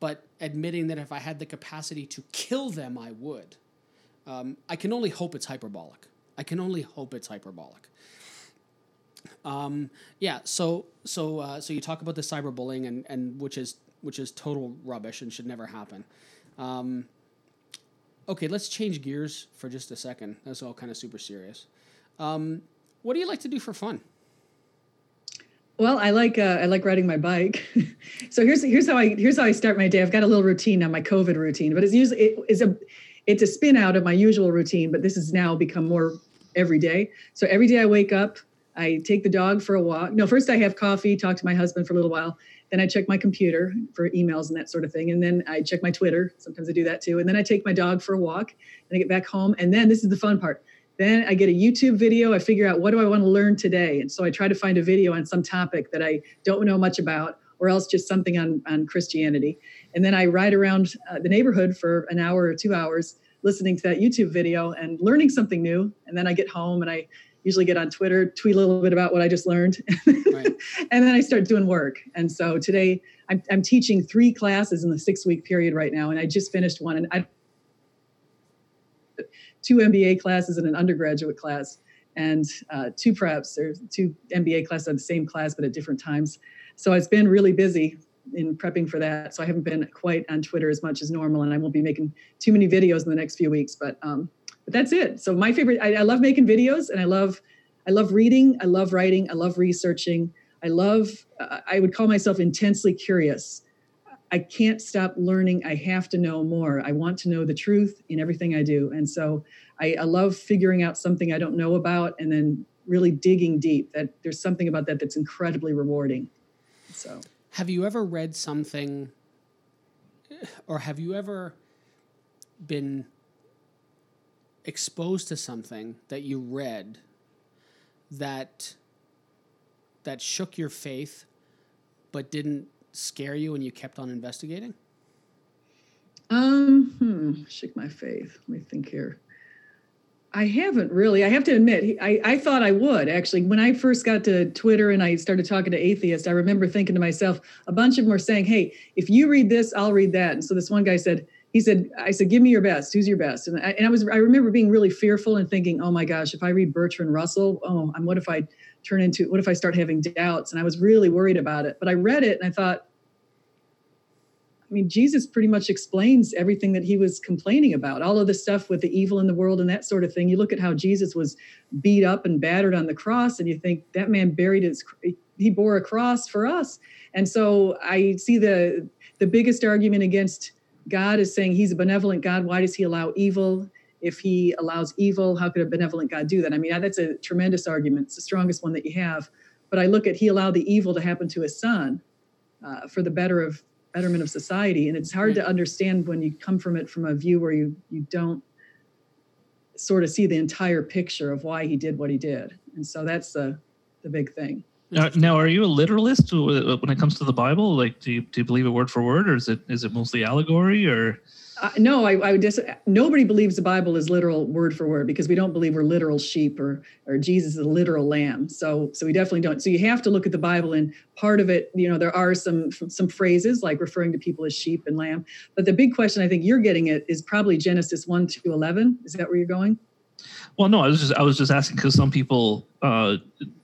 but admitting that if I had the capacity to kill them, I would. Um, I can only hope it's hyperbolic. I can only hope it's hyperbolic. Um, yeah, so so uh, so you talk about the cyberbullying, and, and which is which is total rubbish and should never happen. Um, okay, let's change gears for just a second. That's all kind of super serious. Um, what do you like to do for fun? Well, I like uh, I like riding my bike. So here's here's how I here's how I start my day. I've got a little routine now, my COVID routine, but it's usually it is a it's a spin out of my usual routine. But this has now become more every day. So every day I wake up, I take the dog for a walk. No, first I have coffee, talk to my husband for a little while, then I check my computer for emails and that sort of thing, and then I check my Twitter. Sometimes I do that too, and then I take my dog for a walk, and I get back home, and then this is the fun part. Then I get a YouTube video. I figure out what do I want to learn today. And so I try to find a video on some topic that I don't know much about, or else just something on, on Christianity. And then I ride around uh, the neighborhood for an hour or two hours listening to that YouTube video and learning something new. And then I get home and I usually get on Twitter, tweet a little bit about what I just learned. Right. And then I start doing work. And so today I'm, I'm teaching three classes in the six week period right now. And I just finished one, and I two M B A classes and an undergraduate class, and uh, two preps, or two M B A classes on the same class, but at different times. So it's been really busy in prepping for that. So I haven't been quite on Twitter as much as normal, and I won't be making too many videos in the next few weeks, but, um, but that's it. So my favorite, I, I love making videos, and I love, I love reading. I love writing. I love researching. I love, uh, I would call myself intensely curious. I can't stop learning. I have to know more. I want to know the truth in everything I do. And so I, I love figuring out something I don't know about and then really digging deep. That there's something about that that's incredibly rewarding. So, have you ever read something, or have you ever been exposed to something that you read that that shook your faith but didn't scare you and you kept on investigating? Um, hmm, shook my faith. Let me think here. I haven't really. I have to admit, I, I thought I would, actually. When I first got to Twitter and I started talking to atheists, I remember thinking to myself, a bunch of them were saying, hey, if you read this, I'll read that. And so this one guy said, he said, I said, give me your best. Who's your best? And I, and I was, I remember being really fearful and thinking, oh my gosh, if I read Bertrand Russell, oh, and what if I turn into, what if I start having doubts? And I was really worried about it. But I read it and I thought, I mean, Jesus pretty much explains everything that he was complaining about, all of the stuff with the evil in the world and that sort of thing. You look at how Jesus was beat up and battered on the cross, and you think that man buried his, he bore a cross for us. And so I see the the biggest argument against God is saying he's a benevolent God. Why does he allow evil? If he allows evil, how could a benevolent God do that? I mean, that's a tremendous argument. It's the strongest one that you have. But I look at he allowed the evil to happen to his son uh, for the better of betterment of society. And it's hard to understand when you come from it from a view where you, you don't sort of see the entire picture of why he did what he did. And so that's the, the big thing. Now, now, are you a literalist when it comes to the Bible? Like, do you, do you believe it word for word, or is it is it mostly allegory? Or uh, no, I, I would just nobody believes the Bible is literal word for word, because we don't believe we're literal sheep, or or Jesus is a literal lamb. So so we definitely don't. So you have to look at the Bible, and part of it, you know, there are some some phrases like referring to people as sheep and lamb. But the big question I think you're getting at is probably Genesis one to eleven. Is that where you're going? Well, no, I was just I was just asking because some people uh,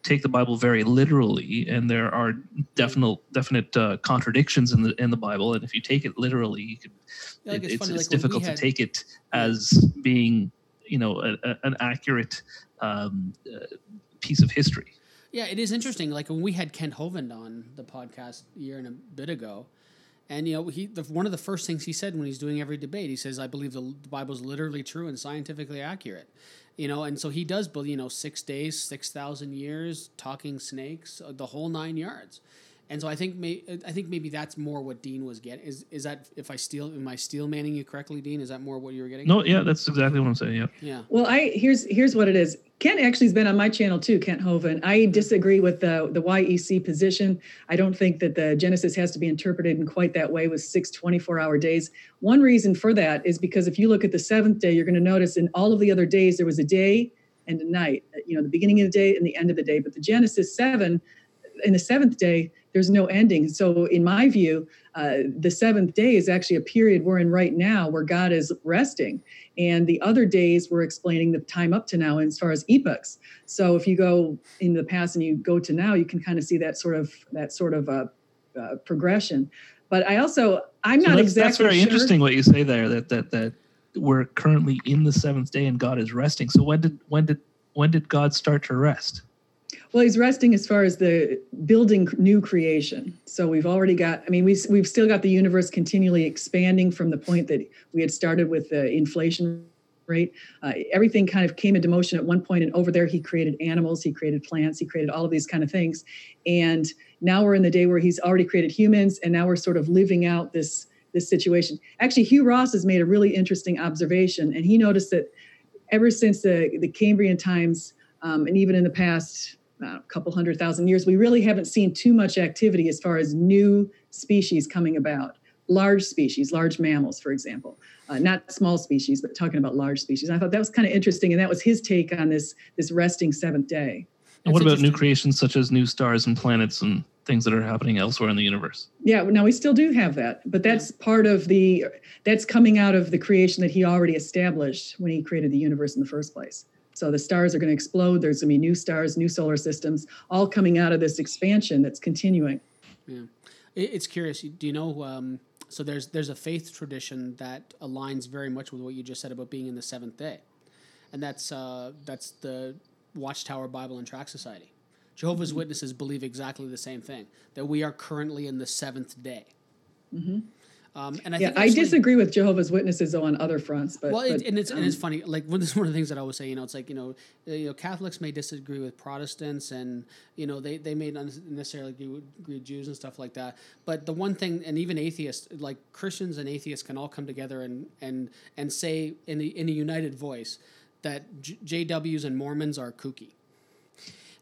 take the Bible very literally, and there are definite definite uh, contradictions in the in the Bible. And if you take it literally, you could, yeah, like it, it's, it's, funny, it's like difficult had, to take it as being, you know, a, a, an accurate um, uh, piece of history. Yeah, it is interesting. Like when we had Kent Hovind on the podcast a year and a bit ago. And, you know, he the, one of the first things he said when he's doing every debate, he says, I believe the, the Bible is literally true and scientifically accurate. You know, and so he does believe, you know, six days, six thousand years, talking snakes, the whole nine yards. And so I think may, I think maybe that's more what Dean was getting. Is is that if I steal am I steel manning you correctly, Dean? Is that more what you were getting? No, yeah, that's exactly what I'm saying. Yeah. Yeah. Well, I here's here's what it is. Kent actually has been on my channel too, Kent Hovind. I disagree with the the Y E C position. I don't think that the Genesis has to be interpreted in quite that way with six twenty-four hour days. One reason for that is because if you look at the seventh day, you're going to notice in all of the other days there was a day and a night. You know, the beginning of the day and the end of the day. But the Genesis seven, in the seventh day, there's no ending. So in my view, uh, the seventh day is actually a period we're in right now where God is resting. And the other days we're explaining the time up to now as far as epochs. So if you go in the past and you go to now, you can kind of see that sort of that sort of uh, uh, progression. But I also, I'm so not that's, exactly That's very sure. interesting what you say there, that that that we're currently in the seventh day and God is resting. So when did when did when did God start to rest? Well, he's resting as far as the building new creation. So we've already got, I mean, we, we've still got the universe continually expanding from the point that we had started with the inflation rate. Uh, everything kind of came into motion at one point, and over there he created animals, he created plants, he created all of these kind of things. And now we're in the day where he's already created humans, and now we're sort of living out this, this situation. Actually, Hugh Ross has made a really interesting observation, and he noticed that ever since the, the Cambrian times, um, and even in the past a couple hundred thousand years, we really haven't seen too much activity as far as new species coming about. Large species, large mammals, for example. Uh, not small species, but talking about large species. And I thought that was kind of interesting, and that was his take on this this resting seventh day. And That's what about new creations such as new stars and planets and things that are happening elsewhere in the universe? Yeah, now we still do have that, but that's part of the, that's coming out of the creation that he already established when he created the universe in the first place. So the stars are going to explode. There's going to be new stars, new solar systems, all coming out of this expansion that's continuing. Yeah, it's curious. Do you know, um, so there's there's a faith tradition that aligns very much with what you just said about being in the seventh day. And that's uh, that's the Watchtower Bible and Tract Society. Jehovah's mm-hmm. Witnesses believe exactly the same thing, that we are currently in the seventh day. Mm-hmm. Um, and I yeah, think actually, I disagree with Jehovah's Witnesses though on other fronts. But well, it, but, and it's um, and it's funny. Like one of the things that I always say, you know, it's like you know, you know, Catholics may disagree with Protestants, and you know, they, they may not necessarily agree with Jews and stuff like that. But the one thing, and even atheists, like Christians and atheists, can all come together and and and say in a, in a united voice that J- JWs and Mormons are kooky,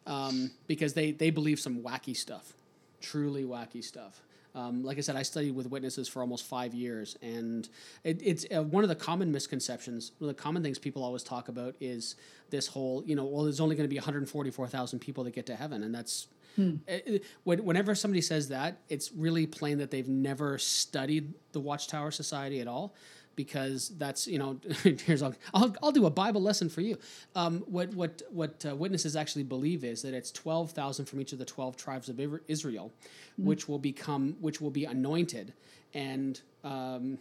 um, because they they believe some wacky stuff, truly wacky stuff. Um, like I said, I studied with witnesses for almost five years, and it, it's uh, one of the common misconceptions, one of the common things people always talk about is this whole, you know, well, there's only going to be one hundred forty-four thousand people that get to heaven, and that's, hmm. it, it, when, whenever somebody says that, it's really plain that they've never studied the Watchtower Society at all, because that's, you know, here's all, I'll, I'll do a Bible lesson for you. Um, what what, what uh, witnesses actually believe is that it's twelve thousand from each of the twelve tribes of Israel, mm-hmm. which will become, which will be anointed. And um,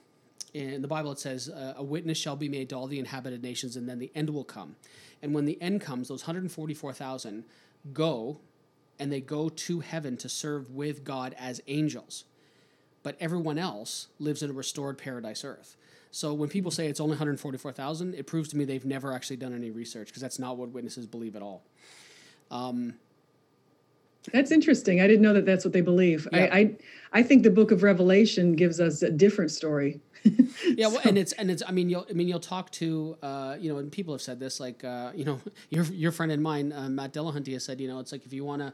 in the Bible it says, uh, a witness shall be made to all the inhabited nations, and then the end will come. And when the end comes, those one hundred forty-four thousand go, and they go to heaven to serve with God as angels. But everyone else lives in a restored paradise earth. So when people say it's only one hundred forty-four thousand, it proves to me they've never actually done any research, because that's not what witnesses believe at all. Um, that's interesting. I didn't know that that's what they believe. Yeah. I, I I think the Book of Revelation gives us a different story. yeah, well, so. and it's and it's. I mean, you'll I mean you'll talk to uh, you know, and people have said this, like uh, you know, your your friend and mine, uh, Matt Dillahunty, has said, you know, it's like if you want to,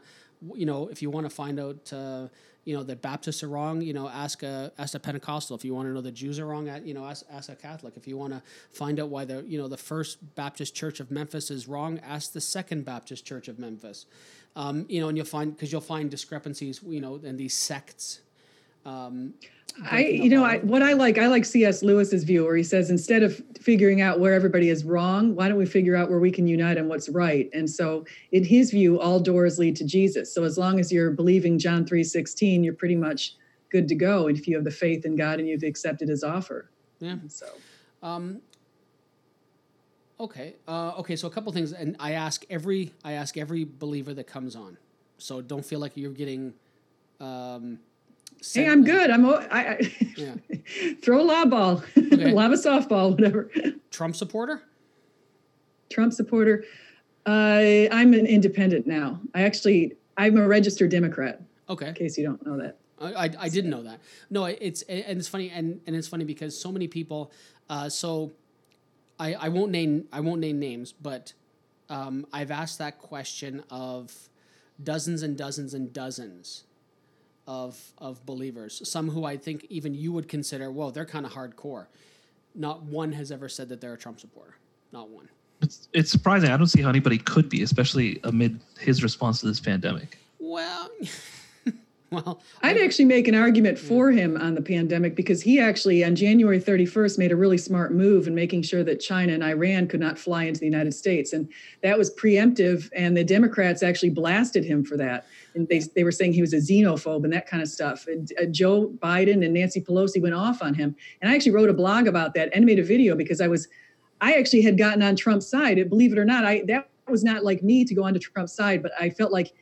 you know, if you want to find out. Uh, You know, the Baptists are wrong, you know, ask a, ask a Pentecostal. If you want to know the Jews are wrong, you know, ask, ask a Catholic. If you want to find out why the, you know, the First Baptist Church of Memphis is wrong, ask the Second Baptist Church of Memphis. Um, you know, and you'll find, because you'll find discrepancies, you know, in these sects. Um, I, you know, I, what I like, I like C S Lewis's view, where he says, instead of figuring out where everybody is wrong, why don't we figure out where we can unite on what's right? And so in his view, all doors lead to Jesus. So as long as you're believing John three sixteen, you're pretty much good to go. If you have the faith in God and you've accepted his offer. Yeah. So, um, okay. Uh, okay. So a couple things. And I ask every, I ask every believer that comes on, so don't feel like you're getting, um, Set. Hey, I'm good. I'm. I, I yeah. Throw a lob ball, okay. lob a softball, whatever. Trump supporter. Trump supporter. Uh, I'm an independent now. I actually, I'm a registered Democrat. Okay. In case you don't know that. I, I, I didn't know that. No, it's, and it's funny. And, and it's funny because so many people, uh, so I, I won't name, I won't name names, but, um, I've asked that question of dozens and dozens and dozens of, of believers, some who I think even you would consider, whoa, they're kind of hardcore. Not one has ever said that they're a Trump supporter. Not one. It's, it's surprising. I don't see how anybody could be, especially amid his response to this pandemic. Well, well, I'd actually make an argument for yeah. him on the pandemic, because he actually on January thirty-first made a really smart move in making sure that China and Iran could not fly into the United States. And that was preemptive. And the Democrats actually blasted him for that. And they, they were saying he was a xenophobe and that kind of stuff. And uh, Joe Biden and Nancy Pelosi went off on him. And I actually wrote a blog about that and made a video because I was I actually had gotten on Trump's side. And believe it or not, I that was not like me to go onto Trump's side, but I felt like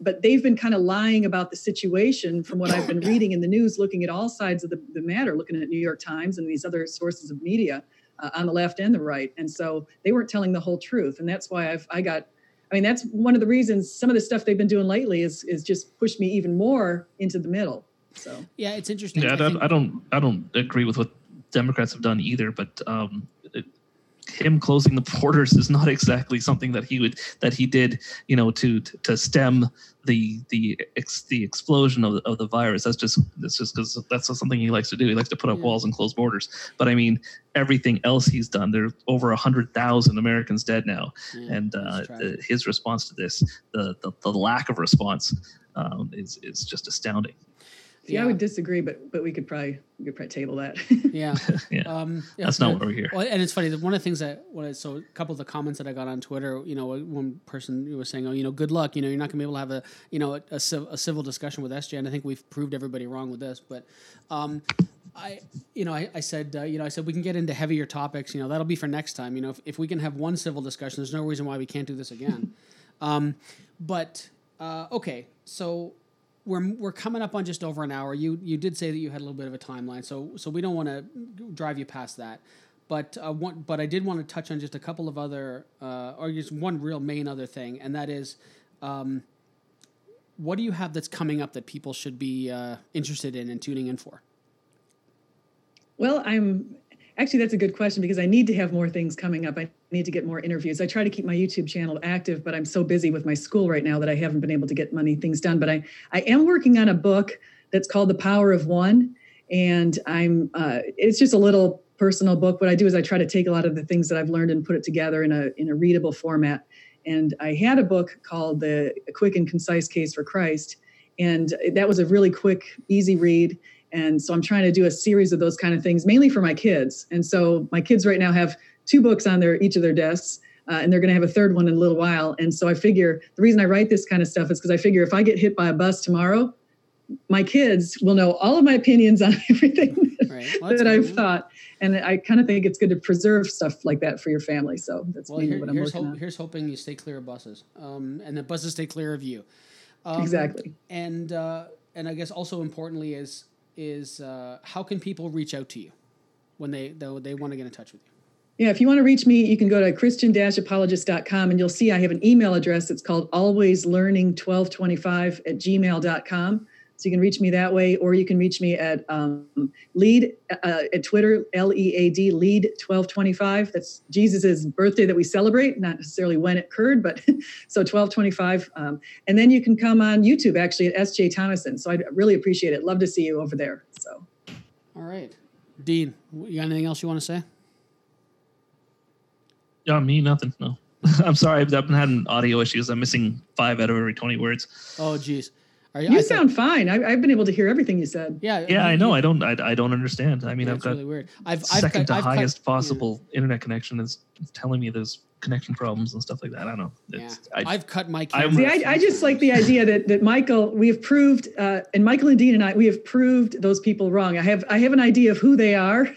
But they've been kind of lying about the situation from what I've been reading in the news, looking at all sides of the, the matter, looking at New York Times and these other sources of media uh, on the left and the right. And so they weren't telling the whole truth. And that's why I've I got I mean, that's one of the reasons some of the stuff they've been doing lately is is just pushed me even more into the middle. So, yeah, it's interesting. Yeah, I don't I don't, I don't agree with what Democrats have done either. But um, it, him closing the borders is not exactly something that he would that he did, you know, to to stem the the ex, the explosion of the, of the virus. That's just that's just because that's something he likes to do. He likes to put up yeah. walls and close borders. But I mean, everything else he's done. There are over a hundred thousand Americans dead now, yeah, and uh, the, his response to this, the the, the lack of response, um, is is just astounding. Yeah, yeah, I would disagree, but but we could probably we could probably table that. yeah. yeah. Um, yeah, that's not what we're here. Well, and it's funny that one of the things that what I, so a couple of the comments that I got on Twitter, you know, one person was saying, "Oh, you know, good luck. You know, you're not going to be able to have a you know a, a, civ- a civil discussion with S J." And I think we've proved everybody wrong with this. But um, I, you know, I, I said, uh, you know, I said we can get into heavier topics. You know, that'll be for next time. You know, if if we can have one civil discussion, there's no reason why we can't do this again. um, but uh, okay, so. We're we're coming up on just over an hour. You you did say that you had a little bit of a timeline, so so we don't want to drive you past that. But uh, one, but I did want to touch on just a couple of other, uh, or just one real main other thing, and that is, um, what do you have that's coming up that people should be uh, interested in and tuning in for? Well, I'm actually that's a good question because I need to have more things coming up. I need to get more interviews. I try to keep my YouTube channel active, but I'm so busy with my school right now that I haven't been able to get many things done. But I, I am working on a book that's called The Power of One. And I'm, uh, it's just a little personal book. What I do is I try to take a lot of the things that I've learned and put it together in a, in a readable format. And I had a book called The Quick and Concise Case for Christ. And that was a really quick, easy read. And so I'm trying to do a series of those kind of things, mainly for my kids. And so my kids right now have two books on their each of their desks, uh, and they're going to have a third one in a little while. And so I figure the reason I write this kind of stuff is because I figure if I get hit by a bus tomorrow, my kids will know all of my opinions on everything right. well, that I've thought. And I kind of think it's good to preserve stuff like that for your family. So that's well, mainly here, what I'm working ho- on. Here's hoping you stay clear of buses, um, and the buses stay clear of you. Um, exactly. And uh, and I guess also importantly is is uh, how can people reach out to you when they though they want to get in touch with you? Yeah, if you want to reach me, you can go to christian dash apologist dot com, and you'll see I have an email address. It's called always learning twelve twenty-five at gmail dot com. So you can reach me that way, or you can reach me at um, lead uh, at Twitter, L E A D, lead twelve twenty-five. That's Jesus' birthday that we celebrate, not necessarily when it occurred, but so twelve twenty-five. Um, and then you can come on YouTube, actually, at S. J. Thomason. So I'd really appreciate it. Love to see you over there. So, all right. Dean, you got anything else you want to say? Yeah, me, nothing. No, I'm sorry. I've been having audio issues. I'm missing five out of every twenty words. Oh, geez. Are you, you sound said, fine. I, I've been able to hear everything you said. Yeah. Yeah, I, mean, I know. You, I don't. I, I don't understand. I mean, I've got really weird. I've, second I've cut, to I've highest cut, possible yeah. internet connection is telling me there's connection problems and stuff like that. I don't know. It's, yeah. I, I've cut my. See, I, I just like the idea that that Michael. We have proved, uh, and Michael and Dean and I, we have proved those people wrong. I have. I have an idea of who they are.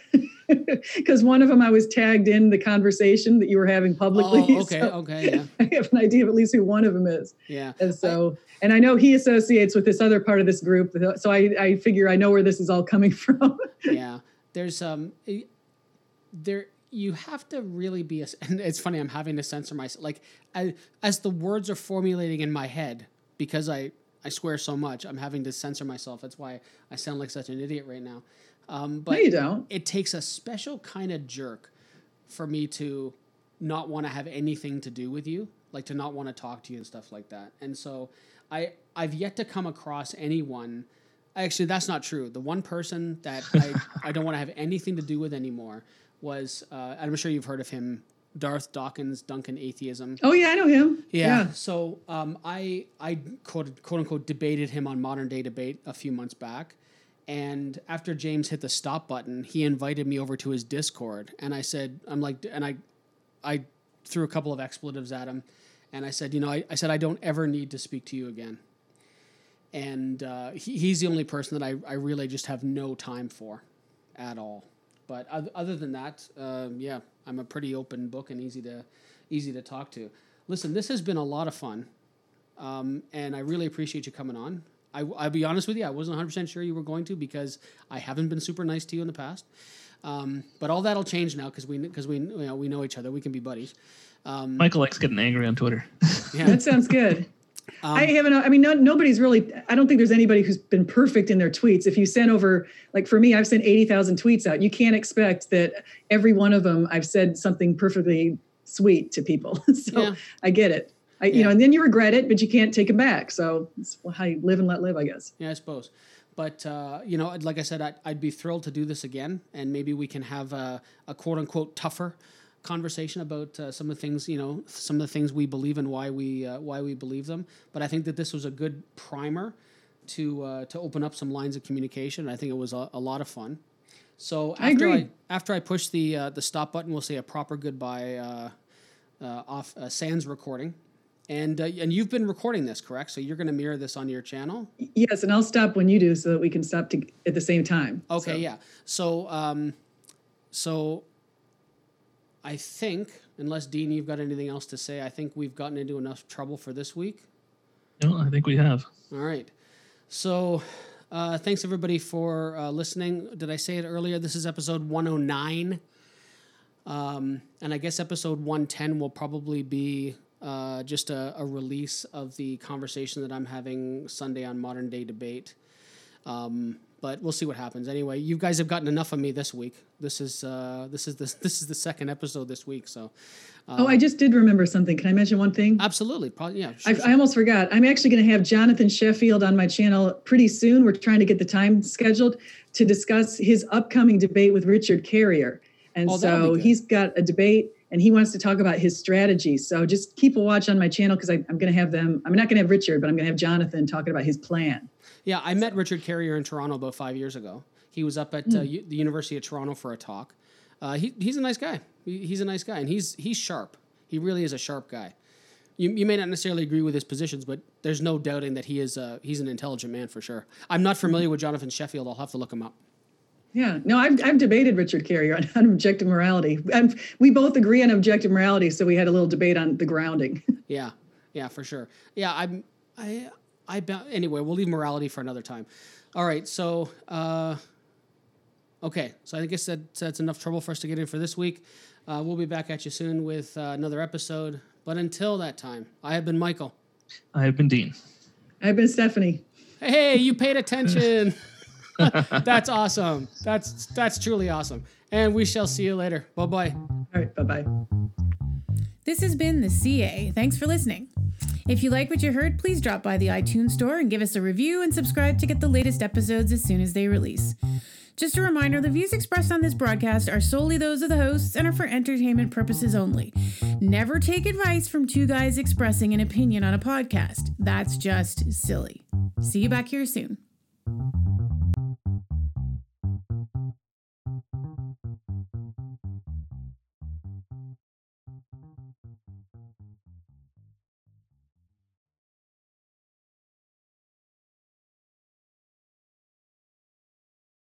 Because one of them, I was tagged in the conversation that you were having publicly. Oh, okay, so okay, yeah. I have an idea of at least who one of them is. Yeah. And so, I, and I know he associates with this other part of this group, so I, I figure I know where this is all coming from. yeah. There's, um, there, you have to really be, a, and it's funny, I'm having to censor myself. Like, I, as the words are formulating in my head, because I, I swear so much. I'm having to censor myself. That's why I sound like such an idiot right now. Um, but no, you don't. It takes a special kind of jerk for me to not want to have anything to do with you, like to not want to talk to you and stuff like that. And so I, I've yet to come across anyone. Actually, that's not true. The one person that I, I don't want to have anything to do with anymore was, uh, I'm sure you've heard of him, Darth Dawkins, Duncan Atheism. Oh, yeah, I know him. Yeah. yeah. So um, I I quote, quote unquote debated him on Modern Day Debate a few months back. And after James hit the stop button, he invited me over to his Discord. And I said, I'm like, and I I threw a couple of expletives at him. And I said, you know, I, I said, I don't ever need to speak to you again. And uh, he, he's the only person that I, I really just have no time for at all. But other than that, uh, yeah, I'm a pretty open book and easy to easy to talk to. Listen, this has been a lot of fun, um, and I really appreciate you coming on. I, I'll be honest with you, I wasn't one hundred percent sure you were going to because I haven't been super nice to you in the past. Um, but all that'll change now because we because we you know, we know each other, we can be buddies. Um, Michael likes getting angry on Twitter. Yeah, that sounds good. Um, I haven't, I mean, no, nobody's really, I don't think there's anybody who's been perfect in their tweets. If you send over, like for me, I've sent eighty thousand tweets out. You can't expect that every one of them, I've said something perfectly sweet to people. So yeah. I get it. I, yeah. You know, and then you regret it, but you can't take them back. So it's how you live and let live, I guess. Yeah, I suppose. But, uh, you know, like I said, I'd, I'd be thrilled to do this again. And maybe we can have a, a quote unquote tougher conversation about uh, some of the things, you know, some of the things we believe and why we uh, why we believe them. But I think that this was a good primer to uh, to open up some lines of communication. I think it was a, a lot of fun. So after I agree. I, after I push the uh, the stop button, we'll say a proper goodbye uh, uh, off uh, sans recording. And uh, and you've been recording this, correct? So you're going to mirror this on your channel? Yes, and I'll stop when you do so that we can stop to, at the same time. Okay, so. yeah. So um, so. I think, unless, Dean, you've got anything else to say, I think we've gotten into enough trouble for this week. No, I think we have. All right. So uh, thanks, everybody, for uh, listening. Did I say it earlier? This is episode one oh nine. Um, and I guess episode one ten will probably be uh, just a, a release of the conversation that I'm having Sunday on Modern Day Debate. Um But we'll see what happens. Anyway, you guys have gotten enough of me this week. This is uh, this is the, this is the second episode this week. So, uh, oh, I just did remember something. Can I mention one thing? Absolutely. Probably, yeah. Sure, I, sure. I almost forgot. I'm actually going to have Jonathan Sheffield on my channel pretty soon. We're trying to get the time scheduled to discuss his upcoming debate with Richard Carrier, and oh, so he's got a debate and he wants to talk about his strategy. So just keep a watch on my channel because I'm going to have them. I'm not going to have Richard, but I'm going to have Jonathan talking about his plan. Yeah, I met Richard Carrier in Toronto about five years ago. He was up at uh, U- the University of Toronto for a talk. Uh, he he's a nice guy. He, he's a nice guy, and he's he's sharp. He really is a sharp guy. You you may not necessarily agree with his positions, but there's no doubting that he is a, he's an intelligent man for sure. I'm not familiar with Jonathan Sheffield. I'll have to look him up. Yeah, no, I've I've debated Richard Carrier on, on objective morality. I'm, we both agree on objective morality, so we had a little debate on the grounding. Yeah, yeah, for sure. Yeah, I'm I. I be- anyway, we'll leave morality for another time. All right, so uh, okay, so I guess that that's enough trouble for us to get in for this week. Uh, we'll be back at you soon with uh, another episode. But until that time, I have been Michael. I have been Dean. I have been Stephanie. Hey, you paid attention. That's awesome. That's that's truly awesome. And we shall see you later. Bye bye. All right, bye bye. This has been the C A. Thanks for listening. If you like what you heard, please drop by the iTunes store and give us a review and subscribe to get the latest episodes as soon as they release. Just a reminder, the views expressed on this broadcast are solely those of the hosts and are for entertainment purposes only. Never take advice from two guys expressing an opinion on a podcast. That's just silly. See you back here soon.